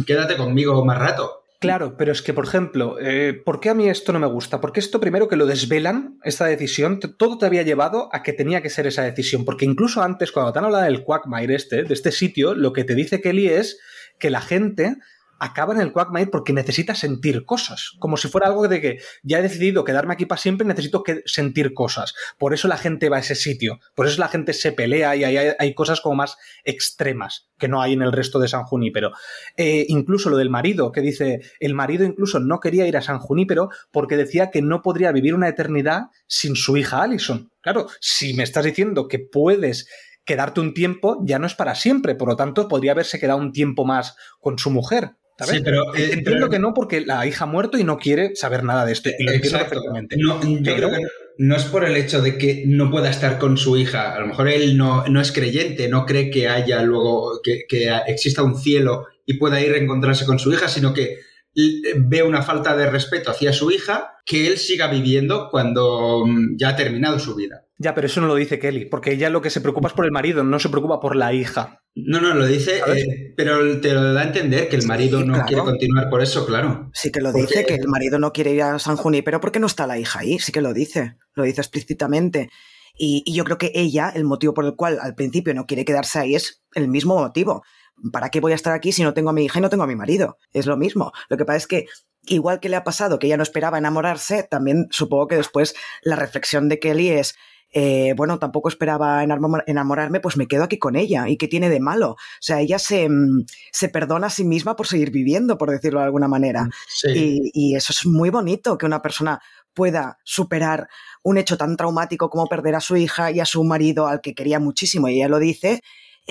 quédate conmigo más rato. Claro, pero es que, por ejemplo, eh, ¿por qué a mí esto no me gusta? Porque esto primero que lo desvelan, esta decisión, todo te había llevado a que tenía que ser esa decisión. Porque incluso antes, cuando te han hablado del Quagmire este, de este sitio, lo que te dice Kelly es que la gente acaba en el Quagmire porque necesita sentir cosas. Como si fuera algo de que ya he decidido quedarme aquí para siempre, necesito que sentir cosas. Por eso la gente va a ese sitio. Por eso la gente se pelea y hay, hay cosas como más extremas que no hay en el resto de San Junípero. Eh, incluso lo del marido, que dice, el marido incluso no quería ir a San Junípero porque decía que no podría vivir una eternidad sin su hija Allison. Claro, si me estás diciendo que puedes quedarte un tiempo, ya no es para siempre. Por lo tanto, podría haberse quedado un tiempo más con su mujer. Sí, pero, eh, entiendo pero, que no, porque la hija ha muerto y no quiere saber nada de esto. Y lo entiendo perfectamente. No, yo pero, creo que no, no es por el hecho de que no pueda estar con su hija. A lo mejor él no, no es creyente, no cree que haya luego, que, que exista un cielo y pueda ir a encontrarse con su hija, sino que ve una falta de respeto hacia su hija, que él siga viviendo cuando ya ha terminado su vida. Ya, pero eso no lo dice Kelly, porque ella lo que se preocupa es por el marido, no se preocupa por la hija. No, no, lo dice, eh, pero te lo da a entender que el marido sí, no claro. quiere continuar por eso, claro. Sí que lo porque... dice, que el marido no quiere ir a San Junípero porque no está la hija ahí, sí que lo dice, lo dice explícitamente. Y, y yo creo que ella, el motivo por el cual al principio no quiere quedarse ahí es el mismo motivo. ¿Para qué voy a estar aquí si no tengo a mi hija y no tengo a mi marido? Es lo mismo. Lo que pasa es que igual que le ha pasado que ella no esperaba enamorarse, también supongo que después la reflexión de Kelly es... Eh, bueno, tampoco esperaba enamorarme, pues me quedo aquí con ella. ¿Y qué tiene de malo? O sea, ella se, se perdona a sí misma por seguir viviendo, por decirlo de alguna manera. Sí. Y, y eso es muy bonito, que una persona pueda superar un hecho tan traumático como perder a su hija y a su marido, al que quería muchísimo, y ella lo dice...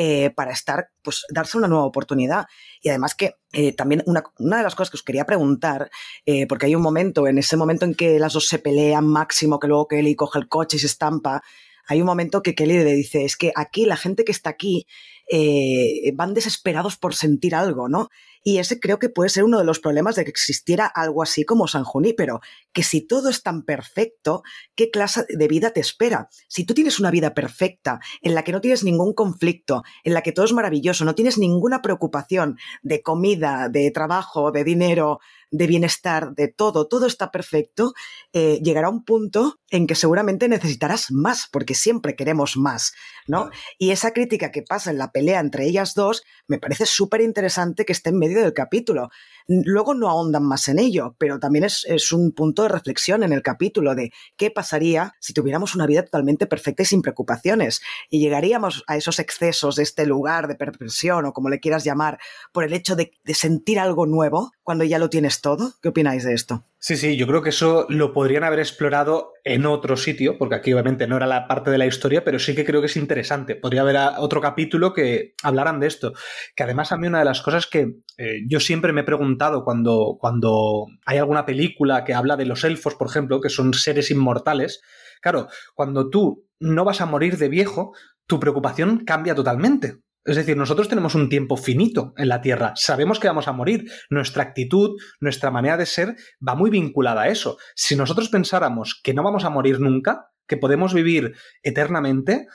Eh, para estar, pues darse una nueva oportunidad. Y además que eh, también una, una de las cosas que os quería preguntar, eh, porque hay un momento, en ese momento en que las dos se pelean máximo, que luego Kelly coge el coche y se estampa, hay un momento que Kelly le dice, es que aquí la gente que está aquí eh, van desesperados por sentir algo, ¿no? Y ese creo que puede ser uno de los problemas de que existiera algo así como San Junípero, que si todo es tan perfecto, ¿qué clase de vida te espera? Si tú tienes una vida perfecta, en la que no tienes ningún conflicto, en la que todo es maravilloso, no tienes ninguna preocupación de comida, de trabajo, de dinero, de bienestar, de todo, todo está perfecto, eh, llegará un punto en que seguramente necesitarás más, porque siempre queremos más, ¿no? Y esa crítica que pasa en la pelea entre ellas dos me parece súper interesante que esté en medio del capítulo. Luego no ahondan más en ello, pero también es, es un punto de reflexión en el capítulo de qué pasaría si tuviéramos una vida totalmente perfecta y sin preocupaciones, y llegaríamos a esos excesos de este lugar de perversión o como le quieras llamar, por el hecho de, de sentir algo nuevo cuando ya lo tienes todo. ¿Qué opináis de esto? Sí, sí, yo creo que eso lo podrían haber explorado en otro sitio, porque aquí obviamente no era la parte de la historia, pero sí que creo que es interesante. Podría haber otro capítulo que hablaran de esto. Que además a mí una de las cosas que eh, yo siempre me he preguntado cuando, cuando hay alguna película que habla de los elfos, por ejemplo, que son seres inmortales, claro, cuando tú no vas a morir de viejo, tu preocupación cambia totalmente. Es decir, nosotros tenemos un tiempo finito en la Tierra, sabemos que vamos a morir, nuestra actitud, nuestra manera de ser va muy vinculada a eso. Si nosotros pensáramos que no vamos a morir nunca, que podemos vivir eternamente,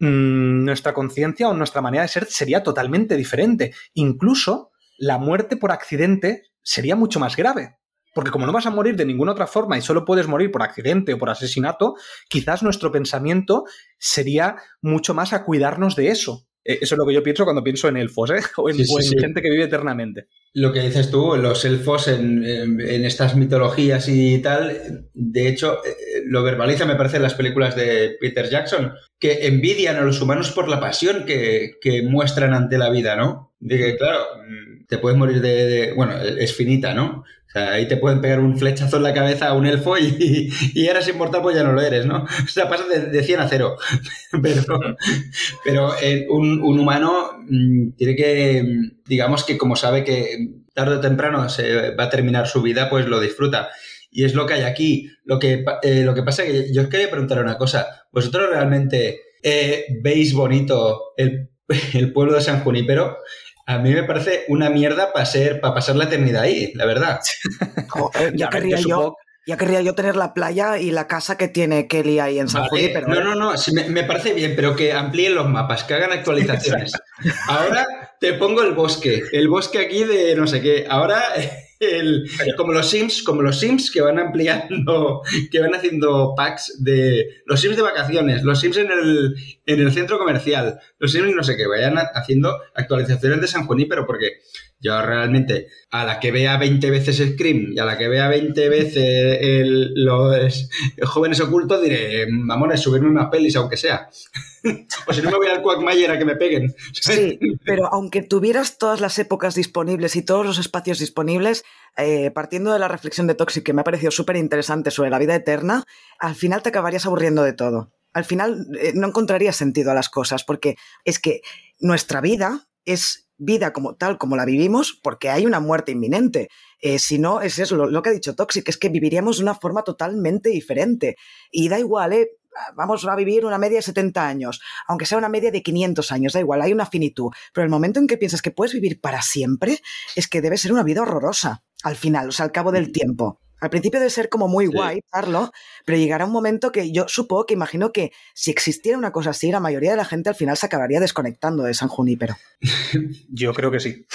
mmm, nuestra conciencia o nuestra manera de ser sería totalmente diferente. Incluso la muerte por accidente sería mucho más grave. Porque como no vas a morir de ninguna otra forma y solo puedes morir por accidente o por asesinato, quizás nuestro pensamiento sería mucho más a cuidarnos de eso. Eso es lo que yo pienso cuando pienso en elfos, ¿eh? O en, sí, sí, o en sí. gente que vive eternamente. Lo que dices tú, los elfos en, en, en estas mitologías y tal, de hecho, lo verbaliza, me parece, en las películas de Peter Jackson, que envidian a los humanos por la pasión que, que muestran ante la vida, ¿no? De que, claro, te puedes morir de, de... Bueno, es finita, ¿no? O sea, ahí te pueden pegar un flechazo en la cabeza a un elfo y, y, y eras inmortal, pues ya no lo eres, ¿no? O sea, pasas de, de cien a cero. Pero, pero eh, un, un humano mmm, tiene que... Digamos que como sabe que tarde o temprano se va a terminar su vida, pues lo disfruta. Y es lo que hay aquí. Lo que, eh, lo que pasa es que yo os quería preguntar una cosa. ¿Vosotros realmente eh, veis bonito el, el pueblo de San Junípero? A mí me parece una mierda para ser, para pasar la eternidad ahí, la verdad. Joder, ya, querría yo, ya querría yo tener la playa y la casa que tiene Kelly ahí en San vale. Junípero. No, no, no, sí, me, me parece bien, pero que amplíen los mapas, que hagan actualizaciones. Ahora te pongo el bosque, el bosque aquí de no sé qué. Ahora... El, como los Sims, como los Sims que van ampliando, que van haciendo packs de los Sims de vacaciones, los Sims en el, en el centro comercial, los Sims no sé qué, vayan haciendo actualizaciones de San Junípero, porque yo realmente a la que vea veinte veces Scream y a la que vea veinte veces el, los Jóvenes Ocultos diré, mamones, subirme unas pelis aunque sea. O si no me voy al Quagmire a que me peguen. Sí, pero aunque tuvieras todas las épocas disponibles y todos los espacios disponibles, eh, partiendo de la reflexión de Toxic, que me ha parecido súper interesante sobre la vida eterna, al final te acabarías aburriendo de todo. Al final eh, no encontrarías sentido a las cosas, porque es que nuestra vida es... vida como tal, como la vivimos, porque hay una muerte inminente. Eh, si no, es eso, lo, lo que ha dicho Toxic, es que viviríamos de una forma totalmente diferente. Y da igual, ¿eh? Vamos a vivir una media de setenta años, aunque sea una media de quinientos años, da igual, hay una finitud. Pero el momento en que piensas que puedes vivir para siempre, es que debe ser una vida horrorosa, al final, o sea, al cabo del tiempo. Al principio debe ser como muy guay, Carlos, pero llegará un momento que yo supongo que imagino que si existiera una cosa así, la mayoría de la gente al final se acabaría desconectando de San Junípero. Yo creo que sí.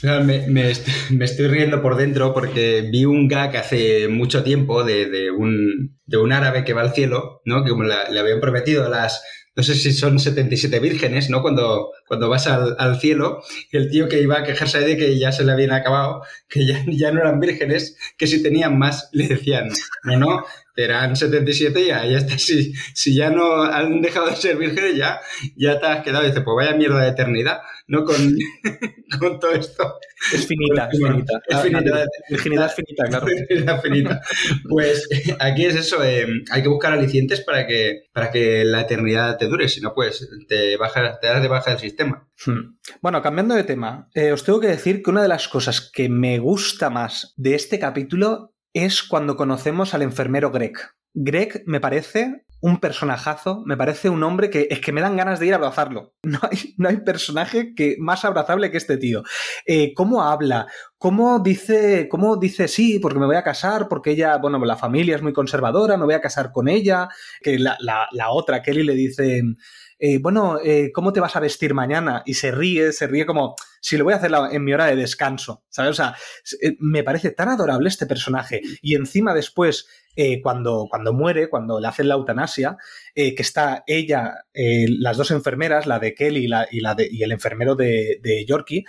Me, me, estoy, me estoy riendo por dentro porque vi un gag hace mucho tiempo de, de, un, de un árabe que va al cielo, ¿no? Que como la, le habían prometido a las... No sé si son setenta y siete vírgenes, ¿no? Cuando, cuando vas al, al cielo, el tío que iba a quejarse de que ya se le habían acabado, que ya, ya no eran vírgenes, que si tenían más, le decían, no, no, eran setenta y siete ya, ya está, si, si ya no han dejado de ser vírgenes, ya, ya te has quedado. Y dice, pues vaya mierda de eternidad, ¿no? Con, con todo esto. Es finita, es finita. Es finita, virginidad es finita, claro. Es finita. Pues aquí es eso, eh, hay que buscar alicientes para que, para que la eternidad te dure, si no, pues te, baja, te das de baja del sistema. Hmm. Bueno, cambiando de tema, eh, os tengo que decir que una de las cosas que me gusta más de este capítulo es cuando conocemos al enfermero Greg. Greg me parece un personajazo, me parece un hombre que es que me dan ganas de ir a abrazarlo. No hay, no hay personaje que, más abrazable que este tío. Eh, ¿Cómo habla? ¿Cómo dice, cómo dice sí? Porque me voy a casar, porque ella, bueno, la familia es muy conservadora, me voy a casar con ella. Que la, la, la otra, Kelly, le dice... Eh, bueno, eh, ¿cómo te vas a vestir mañana? Y se ríe, se ríe como si lo voy a hacer en mi hora de descanso, ¿sabes? O sea, me parece tan adorable este personaje. Y encima después, eh, cuando, cuando muere, cuando le hacen la eutanasia, eh, que está ella, eh, las dos enfermeras, la de Kelly y, la, y, la de, y el enfermero de, de Yorkie,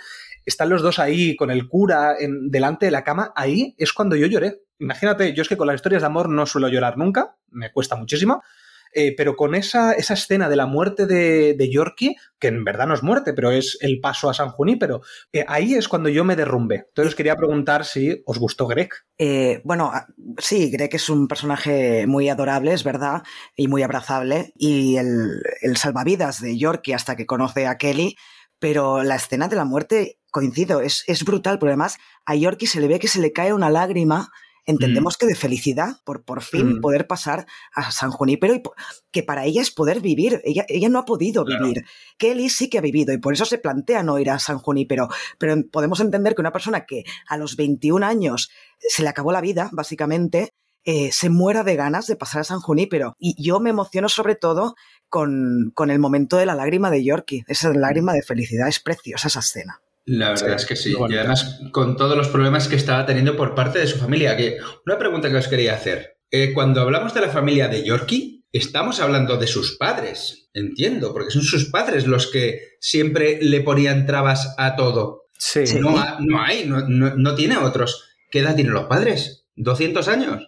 están los dos ahí con el cura en, delante de la cama, ahí es cuando yo lloré. Imagínate, yo es que con las historias de amor no suelo llorar nunca, me cuesta muchísimo. Eh, pero con esa, esa escena de la muerte de, de Yorkie, que en verdad no es muerte, pero es el paso a San Junípero, eh, ahí es cuando yo me derrumbé. Entonces os quería preguntar si os gustó Greg. Eh, bueno, sí, Greg es un personaje muy adorable, es verdad, y muy abrazable. Y el, el salvavidas de Yorkie hasta que conoce a Kelly, pero la escena de la muerte, coincido, es, es brutal, pero además a Yorkie se le ve que se le cae una lágrima. Entendemos mm. que de felicidad, por, por fin mm. poder pasar a San Junípero, y po- que para ella es poder vivir. Ella, ella no ha podido claro. vivir. Kelly sí que ha vivido y por eso se plantea no ir a San Junípero. Pero podemos entender que una persona que a los veintiún años se le acabó la vida, básicamente, eh, se muera de ganas de pasar a San Junípero. Y yo me emociono sobre todo con, con el momento de la lágrima de Yorkie. Esa lágrima de felicidad, es preciosa esa escena. La verdad sí, es que sí, y además con todos los problemas que estaba teniendo por parte de su familia. Que una pregunta que os quería hacer, eh, cuando hablamos de la familia de Yorkie, estamos hablando de sus padres, entiendo, porque son sus padres los que siempre le ponían trabas a todo. Sí. No, no hay, no, no, no tiene otros. ¿Qué edad tienen los padres? ¿doscientos años?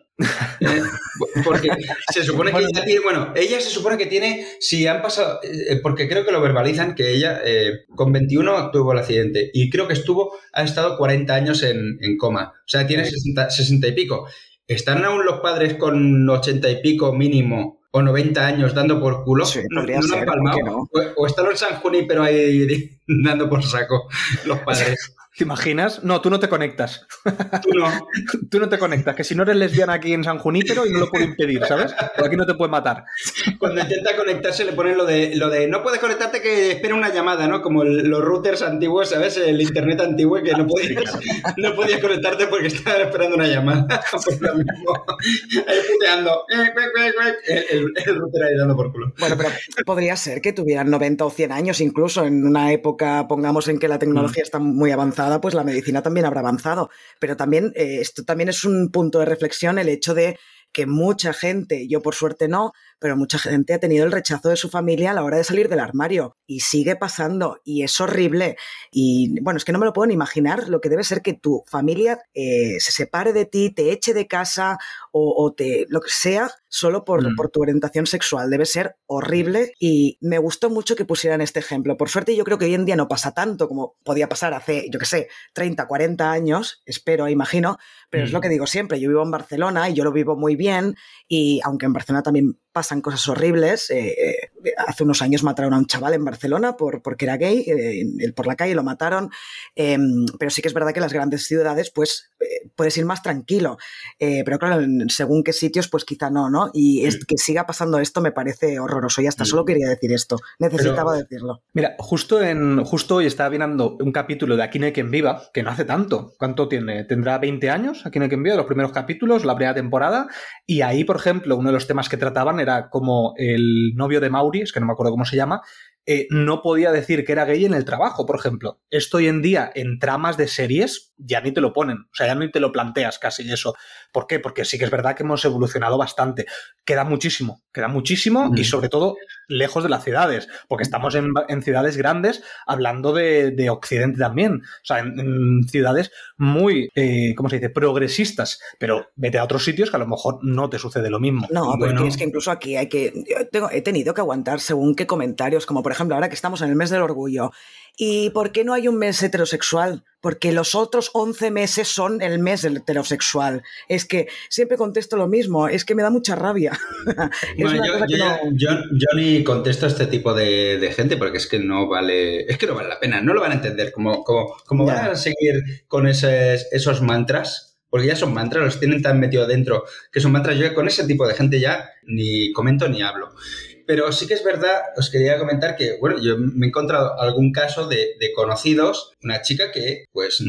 Eh, porque se supone que ella tiene, bueno, ella se supone que tiene, si han pasado, eh, porque creo que lo verbalizan, que ella eh, con veintiuno tuvo el accidente y creo que estuvo, ha estado cuarenta años en, en coma, o sea, tiene sesenta y pico. ¿Están aún los padres con ochenta y pico mínimo o noventa años dando por culo? Sí, no, no ser, han palmado, no. o, o están los San Junípero ahí dando por saco los padres. ¿Te imaginas? No, tú no te conectas. Tú no. Tú no te conectas, que si no eres lesbiana aquí en San Junípero y no lo puedo impedir, ¿sabes? Pero aquí no te pueden matar. Cuando intenta conectarse le ponen lo de, lo de no puedes conectarte, que espera una llamada, ¿no? Como el, los routers antiguos, ¿sabes? El internet antiguo, que no podías, no podías conectarte porque estabas esperando una llamada. Pues lo mismo. Ahí puteando. El, el, el router ahí dando por culo. Bueno, pero podría ser que tuvieran noventa o cien años incluso en una época, pongamos, en que la tecnología está muy avanzada, pues la medicina también habrá avanzado. Pero también eh, esto también es un punto de reflexión, el hecho de que mucha gente, yo por suerte no, pero mucha gente ha tenido el rechazo de su familia a la hora de salir del armario y sigue pasando y es horrible. Y bueno, es que no me lo puedo ni imaginar lo que debe ser que tu familia eh, se separe de ti, te eche de casa o, o te lo que sea solo por, mm. por tu orientación sexual. Debe ser horrible y me gustó mucho que pusieran este ejemplo. Por suerte yo creo que hoy en día no pasa tanto como podía pasar hace, yo qué sé, treinta, cuarenta años, espero, imagino, pero mm. es lo que digo siempre. Yo vivo en Barcelona y yo lo vivo muy bien. Bien, y aunque en Barcelona también pasan cosas horribles, eh, eh, hace unos años mataron a un chaval en Barcelona por, porque era gay, eh, por la calle lo mataron, eh, pero sí que es verdad que en las grandes ciudades pues eh, puedes ir más tranquilo, eh, pero claro, en, según qué sitios pues quizá no, ¿no? Y es, que siga pasando esto me parece horroroso y hasta solo quería decir esto, necesitaba pero, decirlo. Mira, justo, en, justo hoy estaba mirando un capítulo de Aquí no hay quien viva, que no hace tanto, ¿cuánto tiene? ¿Tendrá veinte años Aquí no hay quien viva? Los primeros capítulos, la primera temporada, y ahí, por ejemplo, uno de los temas que trataban era como el novio de Mauri, es que no me acuerdo cómo se llama, eh, no podía decir que era gay en el trabajo, por ejemplo. Esto hoy en día, en tramas de series, ya ni te lo ponen, o sea, ya ni te lo planteas casi eso. ¿Por qué? Porque sí que es verdad que hemos evolucionado bastante. Queda muchísimo, queda muchísimo mm. y sobre todo lejos de las ciudades, porque estamos en, en ciudades grandes, hablando de, de Occidente también, o sea, en, en ciudades muy, eh, ¿cómo se dice?, progresistas, pero vete a otros sitios que a lo mejor no te sucede lo mismo. No, porque bueno, es que incluso aquí hay que, yo tengo, he tenido que aguantar según qué comentarios, como por Por ejemplo, ahora que estamos en el mes del orgullo. ¿Y por qué no hay un mes heterosexual? Porque los otros once meses son el mes heterosexual. Es que siempre contesto lo mismo, es que me da mucha rabia. Bueno, yo, yo, no... yo, yo ni contesto a este tipo de, de gente porque es que no vale, es que no vale la pena, no lo van a entender. Como, como, como van a seguir con esos, esos mantras, porque ya son mantras, los tienen tan metidos dentro que son mantras. Yo con ese tipo de gente ya ni comento ni hablo. Pero sí que es verdad, os quería comentar que, bueno, yo me he encontrado algún caso de, de conocidos, una chica que, pues,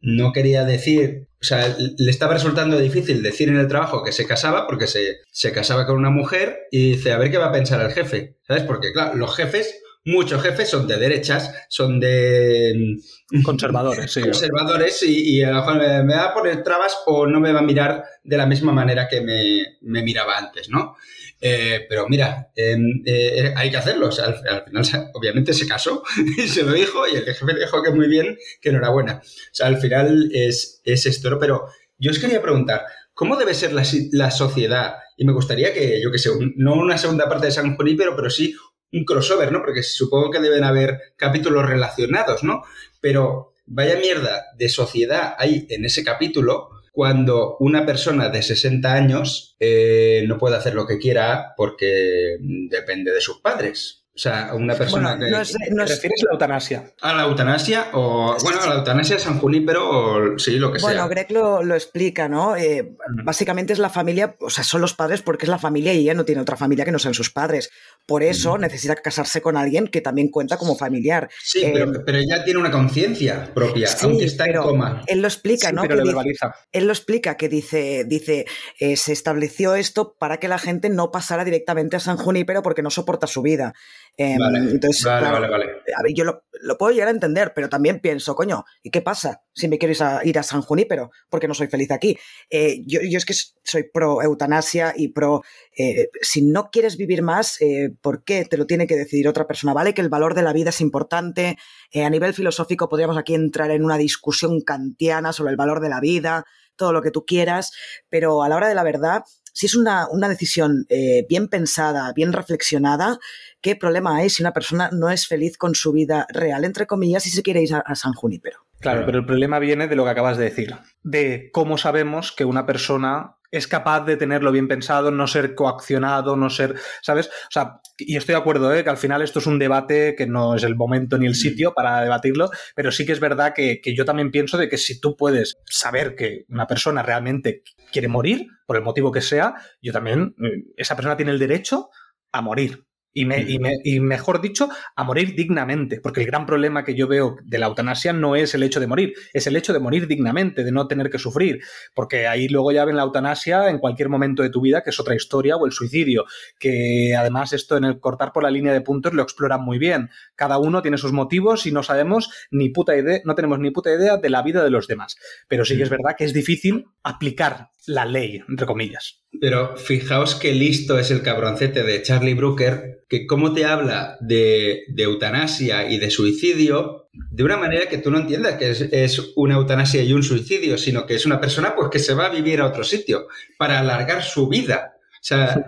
no quería decir, o sea, le estaba resultando difícil decir en el trabajo que se casaba porque se, se casaba con una mujer y dice, a ver qué va a pensar el jefe, ¿sabes? Porque, claro, los jefes, muchos jefes son de derechas, son de... Conservadores, sí. Conservadores y, y a lo mejor me, me va a poner trabas o no me va a mirar de la misma manera que me, me miraba antes, ¿no? Eh, pero mira, eh, eh, hay que hacerlo. O sea, al, al final, o sea, obviamente se casó y se lo dijo y el jefe le dijo que muy bien, que enhorabuena. O sea, al final es, es esto. Pero yo os quería preguntar, ¿cómo debe ser la, la sociedad? Y me gustaría que, yo qué sé, un, no una segunda parte de San Junípero, pero, pero sí... un crossover, ¿no? Porque supongo que deben haber capítulos relacionados, ¿no? Pero vaya mierda de sociedad hay en ese capítulo cuando una persona de sesenta años eh, no puede hacer lo que quiera porque depende de sus padres. O sea, una persona bueno, que... No es, no es, ¿te refieres a la eutanasia? A la eutanasia o... Bueno, a la eutanasia, San Junípero o sí, lo que bueno, sea. Bueno, Greg lo, lo explica, ¿no? Eh, básicamente es la familia, o sea, son los padres porque es la familia y ella no tiene otra familia que no sean sus padres. Por eso mm. necesita casarse con alguien que también cuenta como familiar. Sí, eh, pero, pero ella tiene una conciencia propia, sí, aunque está en coma. Él lo explica, sí, ¿no? Pero que lo dice, verbaliza. Él lo explica, que dice, dice eh, se estableció esto para que la gente no pasara directamente a San Junípero porque no soporta su vida. Eh, vale, entonces, vale, claro, vale, vale. A ver, yo lo, lo puedo llegar a entender, pero también pienso, coño, ¿y qué pasa si me quiero ir a, ir a San Junípero? Porque no soy feliz aquí. Eh, yo, yo es que soy pro eutanasia y pro, eh, si no quieres vivir más, eh, ¿por qué te lo tiene que decidir otra persona? Vale, que el valor de la vida es importante. Eh, a nivel filosófico podríamos aquí entrar en una discusión kantiana sobre el valor de la vida, todo lo que tú quieras, pero a la hora de la verdad, si es una, una decisión eh, bien pensada, bien reflexionada, ¿qué problema hay si una persona no es feliz con su vida real, entre comillas, si se quiere ir a, a San Junípero? Claro, pero el problema viene de lo que acabas de decir, de cómo sabemos que una persona es capaz de tenerlo bien pensado, no ser coaccionado, no ser, ¿sabes? O sea, y estoy de acuerdo, ¿eh? Que al final esto es un debate que no es el momento ni el sitio para debatirlo, pero sí que es verdad que, que yo también pienso de que si tú puedes saber que una persona realmente quiere morir, por el motivo que sea, yo también, esa persona tiene el derecho a morir. Y, me, y, me, y mejor dicho, a morir dignamente, porque el gran problema que yo veo de la eutanasia no es el hecho de morir, es el hecho de morir dignamente, de no tener que sufrir, porque ahí luego ya ven la eutanasia en cualquier momento de tu vida, que es otra historia, o el suicidio, que además esto en el cortar por la línea de puntos lo exploran muy bien. Cada uno tiene sus motivos y no sabemos ni puta idea, no tenemos ni puta idea de la vida de los demás, pero sí que es verdad que es difícil aplicar la ley, entre comillas. Pero fijaos qué listo es el cabroncete de Charlie Brooker, que cómo te habla de, de eutanasia y de suicidio de una manera que tú no entiendas que es, es una eutanasia y un suicidio, sino que es una persona pues que se va a vivir a otro sitio para alargar su vida. O sea... Sí.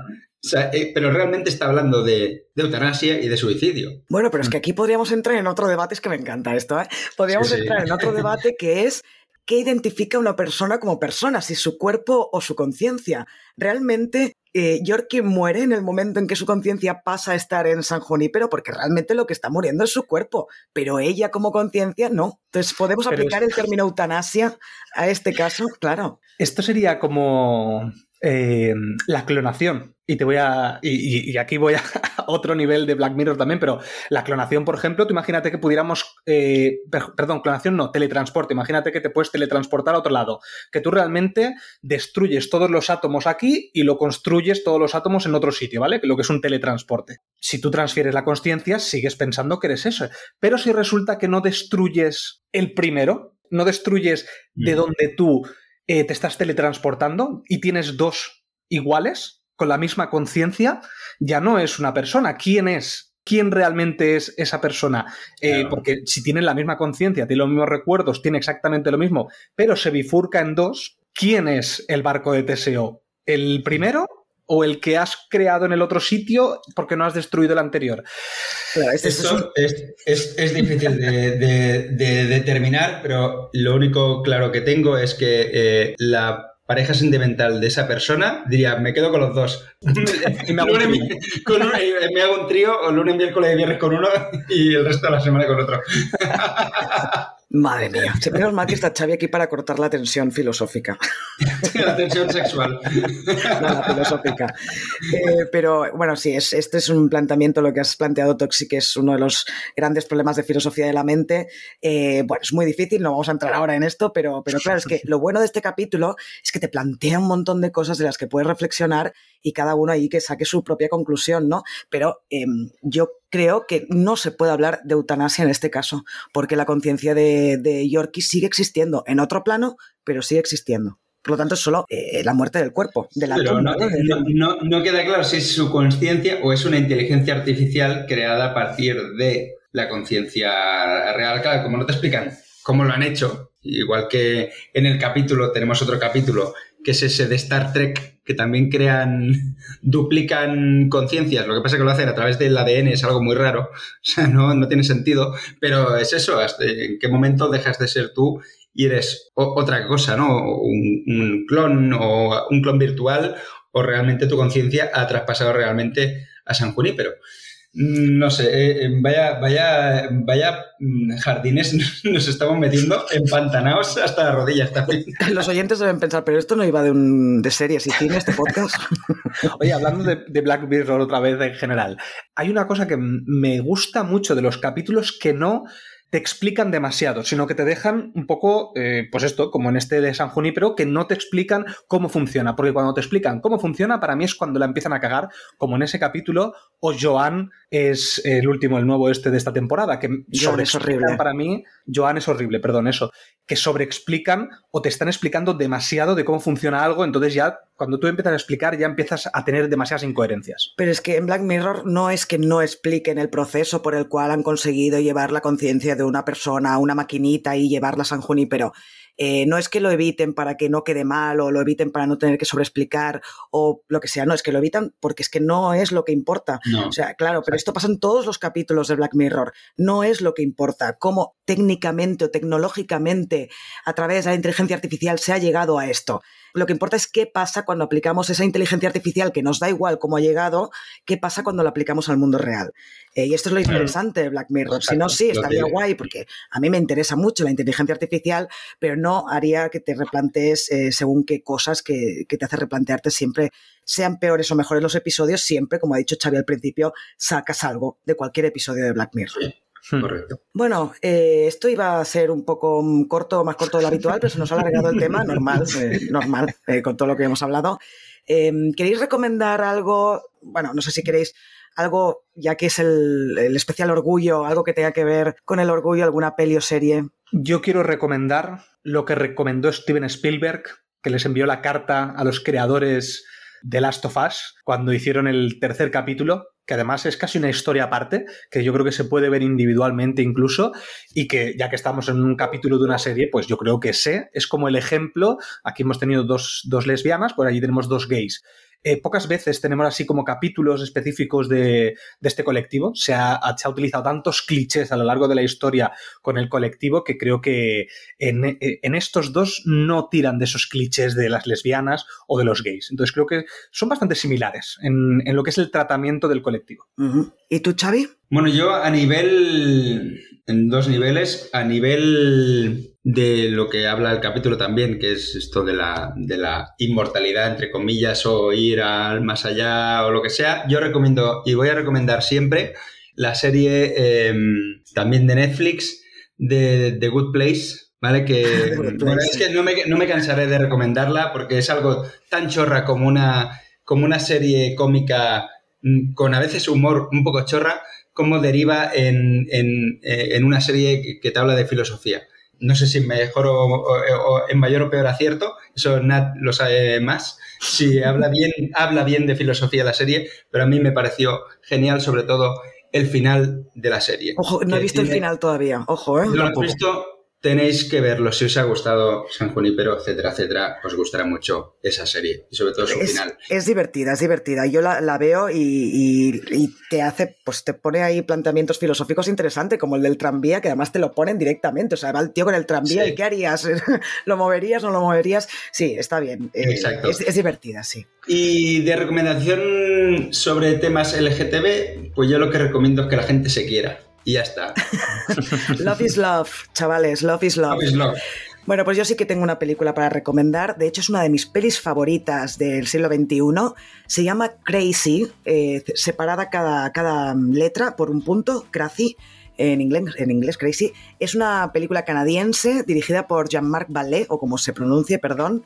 O sea, eh, pero realmente está hablando de, de eutanasia y de suicidio. Bueno, pero es que aquí podríamos entrar en otro debate, es que me encanta esto, ¿eh? Podríamos sí, sí. entrar en otro debate que es... ¿Qué identifica a una persona como persona? Si su cuerpo o su conciencia. Realmente, eh, Yorkie muere en el momento en que su conciencia pasa a estar en San Junípero, porque realmente lo que está muriendo es su cuerpo, pero ella como conciencia no. Entonces, ¿podemos pero aplicar es... el término eutanasia a este caso? Claro. Esto sería como eh, la clonación. Y te voy a. Y, y aquí voy a otro nivel de Black Mirror también, pero la clonación, por ejemplo, tú imagínate que pudiéramos. Eh, perdón, clonación no, teletransporte. Imagínate que te puedes teletransportar a otro lado. Que tú realmente destruyes todos los átomos aquí y lo construyes todos los átomos en otro sitio, ¿vale? Lo que es un teletransporte. Si tú transfieres la consciencia, sigues pensando que eres eso. Pero si resulta que no destruyes el primero, no destruyes de donde tú eh, te estás teletransportando y tienes dos iguales. Con la misma conciencia, ya no es una persona. ¿Quién es? ¿Quién realmente es esa persona? Eh, claro. Porque si tienen la misma conciencia, tienen los mismos recuerdos, tiene exactamente lo mismo, pero se bifurca en dos, ¿quién es el barco de Teseo? ¿El primero o el que has creado en el otro sitio porque no has destruido el anterior? Claro, este Esto es, un... es, es, es difícil de, de, de determinar, pero lo único claro que tengo es que eh, la... pareja sentimental de esa persona, diría, me quedo con los dos. Y me, hago un con un, me hago un trío, o lunes, miércoles y viernes con uno y el resto de la semana con otro. Madre mía, menos mal que está Xavi aquí para cortar la tensión filosófica. La tensión sexual. No, la filosófica. Eh, pero bueno, sí, es, este es un planteamiento, lo que has planteado, Toxic, es uno de los grandes problemas de filosofía de la mente. Eh, bueno, es muy difícil, no vamos a entrar ahora en esto, pero, pero claro, es que lo bueno de este capítulo es que te plantea un montón de cosas de las que puedes reflexionar y cada uno ahí que saque su propia conclusión, ¿no? Pero eh, yo creo que no se puede hablar de eutanasia en este caso, porque la conciencia de, de Yorkie sigue existiendo en otro plano, pero sigue existiendo. Por lo tanto, es solo eh, la muerte del cuerpo. De la pero no, no, no, no queda claro si es su conciencia o es una inteligencia artificial creada a partir de la conciencia real. Claro, como no te explican cómo lo han hecho, igual que en el capítulo, tenemos otro capítulo, que es ese de Star Trek, que también crean, duplican conciencias. Lo que pasa es que lo hacen a través del A D N, es algo muy raro. O sea, no, no tiene sentido, pero es eso, hasta en qué momento dejas de ser tú y eres o, otra cosa, ¿no? Un, un clon o un clon virtual, o realmente tu conciencia ha traspasado realmente a San Junípero. No sé, eh, vaya, vaya, vaya jardines nos estamos metiendo, empantanados hasta las rodillas también. Los oyentes deben pensar, pero esto no iba de un de series y cine, este podcast. Oye, hablando de, de Black Mirror otra vez en general, hay una cosa que me gusta mucho de los capítulos que no te explican demasiado, sino que te dejan un poco, eh, pues esto, como en este de San Junípero, que no te explican cómo funciona, porque cuando te explican cómo funciona, para mí es cuando la empiezan a cagar, como en ese capítulo, o Joan es el último, el nuevo este de esta temporada, que sobreexplican para mí, Joan es horrible, perdón, eso, que sobreexplican o te están explicando demasiado de cómo funciona algo, entonces ya cuando tú empiezas a explicar ya empiezas a tener demasiadas incoherencias. Pero es que en Black Mirror no es que no expliquen el proceso por el cual han conseguido llevar la conciencia de una persona a una maquinita y llevarla a San Junípero. Eh, no es que lo eviten para que no quede mal o lo eviten para no tener que sobreexplicar o lo que sea, no, es que lo evitan porque es que no es lo que importa. No. O sea, claro, pero esto pasa en todos los capítulos de Black Mirror. No es lo que importa cómo técnicamente o tecnológicamente a través de la inteligencia artificial se ha llegado a esto. Lo que importa es qué pasa cuando aplicamos esa inteligencia artificial, que nos da igual cómo ha llegado, qué pasa cuando la aplicamos al mundo real. Eh, y esto es lo interesante de Black Mirror. Si no, sí, estaría guay, porque a mí me interesa mucho la inteligencia artificial, pero no No haría que te replantees eh, según qué cosas que, que te hace replantearte siempre, sean peores o mejores los episodios, siempre, como ha dicho Xavi al principio, sacas algo de cualquier episodio de Black Mirror. Sí. Sí. Correcto. Bueno, eh, esto iba a ser un poco corto, más corto de lo habitual, pero se nos ha alargado el tema, normal, eh, normal, eh, con todo lo que hemos hablado. Eh, ¿Queréis recomendar algo? Bueno, no sé si queréis algo, ya que es el, el especial orgullo, algo que tenga que ver con el orgullo, alguna peli o serie. Yo quiero recomendar lo que recomendó Steven Spielberg, que les envió la carta a los creadores de Last of Us cuando hicieron el tercer capítulo, que además es casi una historia aparte, que yo creo que se puede ver individualmente incluso, y que ya que estamos en un capítulo de una serie, pues yo creo que sé, es como el ejemplo, aquí hemos tenido dos, dos lesbianas, por allí tenemos dos gays. Eh, pocas veces tenemos así como capítulos específicos de, de este colectivo. Se ha, se ha utilizado tantos clichés a lo largo de la historia con el colectivo que creo que en, en estos dos no tiran de esos clichés de las lesbianas o de los gays. Entonces creo que son bastante similares en, en lo que es el tratamiento del colectivo. Uh-huh. ¿Y tú, Xavi? Bueno, yo a nivel... en dos niveles. A nivel... de lo que habla el capítulo también, que es esto de la, de la inmortalidad, entre comillas, o ir al más allá, o lo que sea. Yo recomiendo, y voy a recomendar siempre, la serie eh, también de Netflix, de The Good Place, ¿vale? Que, bueno, es que no me, no me cansaré de recomendarla, porque es algo tan chorra como una, como una serie cómica, con a veces humor un poco chorra, como deriva en, en, en una serie que te habla de filosofía. No sé si mejor o, o, o en mayor o peor acierto, eso Nat lo sabe más. Sí, habla bien, habla bien de filosofía la serie, pero a mí me pareció genial, sobre todo, el final de la serie. Ojo, no he visto tiene, el final todavía, ojo, ¿eh? No lo has visto, tenéis que verlo. Si os ha gustado San Junípero, etcétera, etcétera, os gustará mucho esa serie, y sobre todo su es, final. Es divertida, es divertida. Yo la, la veo y, y, y te hace, pues te pone ahí planteamientos filosóficos interesantes, como el del tranvía, que además te lo ponen directamente. O sea, va el tío con el tranvía, sí. ¿Y qué harías? ¿Lo moverías o no lo moverías? Sí, está bien. Exacto. Eh, es, es divertida, sí. Y de recomendación sobre temas L G T B, pues yo lo que recomiendo es que la gente se quiera. y ya está. Love is love, chavales, love is love. Love is love. Bueno, pues yo sí que tengo una película para recomendar. De hecho, es una de mis pelis favoritas del siglo veintiuno. Se llama Crazy, eh, separada cada, cada letra por un punto, Crazy, en inglés, en inglés Crazy. Es una película canadiense dirigida por Jean-Marc Vallée, o como se pronuncie, perdón,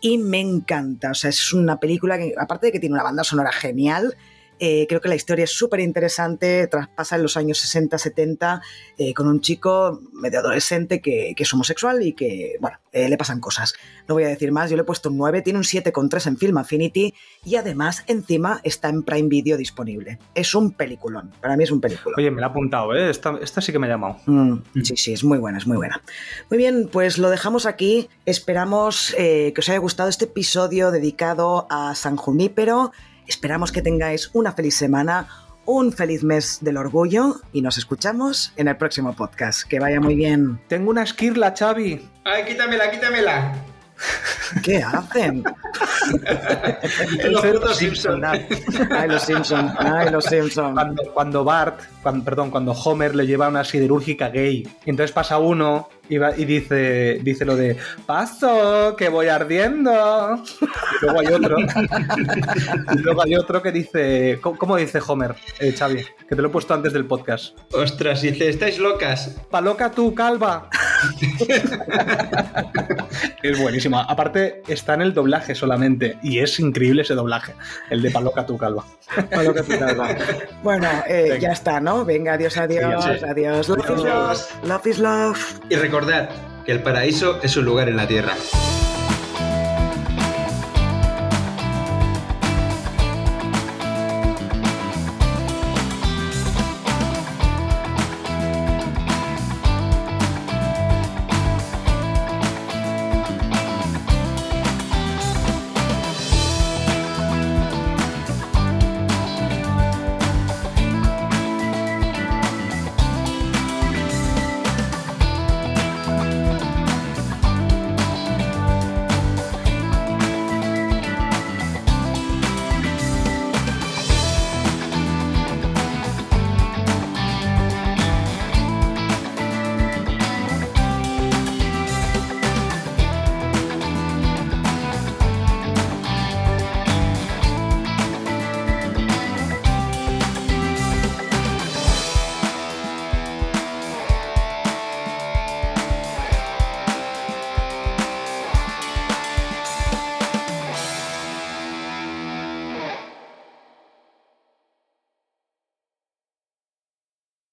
y me encanta. O sea, es una película que, aparte de que tiene una banda sonora genial, Eh, creo que la historia es súper interesante, traspasa en los años sesenta, setenta, eh, con un chico medio adolescente que, que es homosexual y que, bueno, eh, le pasan cosas. No voy a decir más, yo le he puesto un nueve, tiene un siete coma tres en Film Affinity y además, encima, está en Prime Video disponible. Es un peliculón, para mí es un peliculón. Oye, me la ha apuntado, ¿eh? Esta, esta sí que me ha llamado. Mm, mm. Sí, sí, es muy buena, es muy buena. Muy bien, pues lo dejamos aquí. Esperamos eh, que os haya gustado este episodio dedicado a San Junípero. Esperamos que tengáis una feliz semana, un feliz mes del orgullo y nos escuchamos en el próximo podcast. Que vaya muy bien. Tengo una esquirla, Xavi. Ay, quítamela, quítamela. ¿Qué hacen? Los putos Simpson. Ay, los Simpson. Ay, los Simpson. Cuando, cuando Bart, cuando, perdón, cuando Homer le lleva a una siderúrgica gay, y entonces pasa uno y, va, y dice, dice lo de paso, que voy ardiendo. Y luego hay otro. Y luego hay otro que dice, ¿cómo, cómo dice Homer, eh, Xavi? Que te lo he puesto antes del podcast. Ostras, dice, estáis locas. Pa loca tú, calva. Es buenísima. Aparte, está en el doblaje solamente. Y es increíble ese doblaje. El de Paloca tu calva. Paloca tu calva. Bueno, eh, ya está, ¿no? Venga, adiós, adiós, sí, sí. Adiós. Love is love. Love is love. Y recordad que el paraíso es un lugar en la tierra.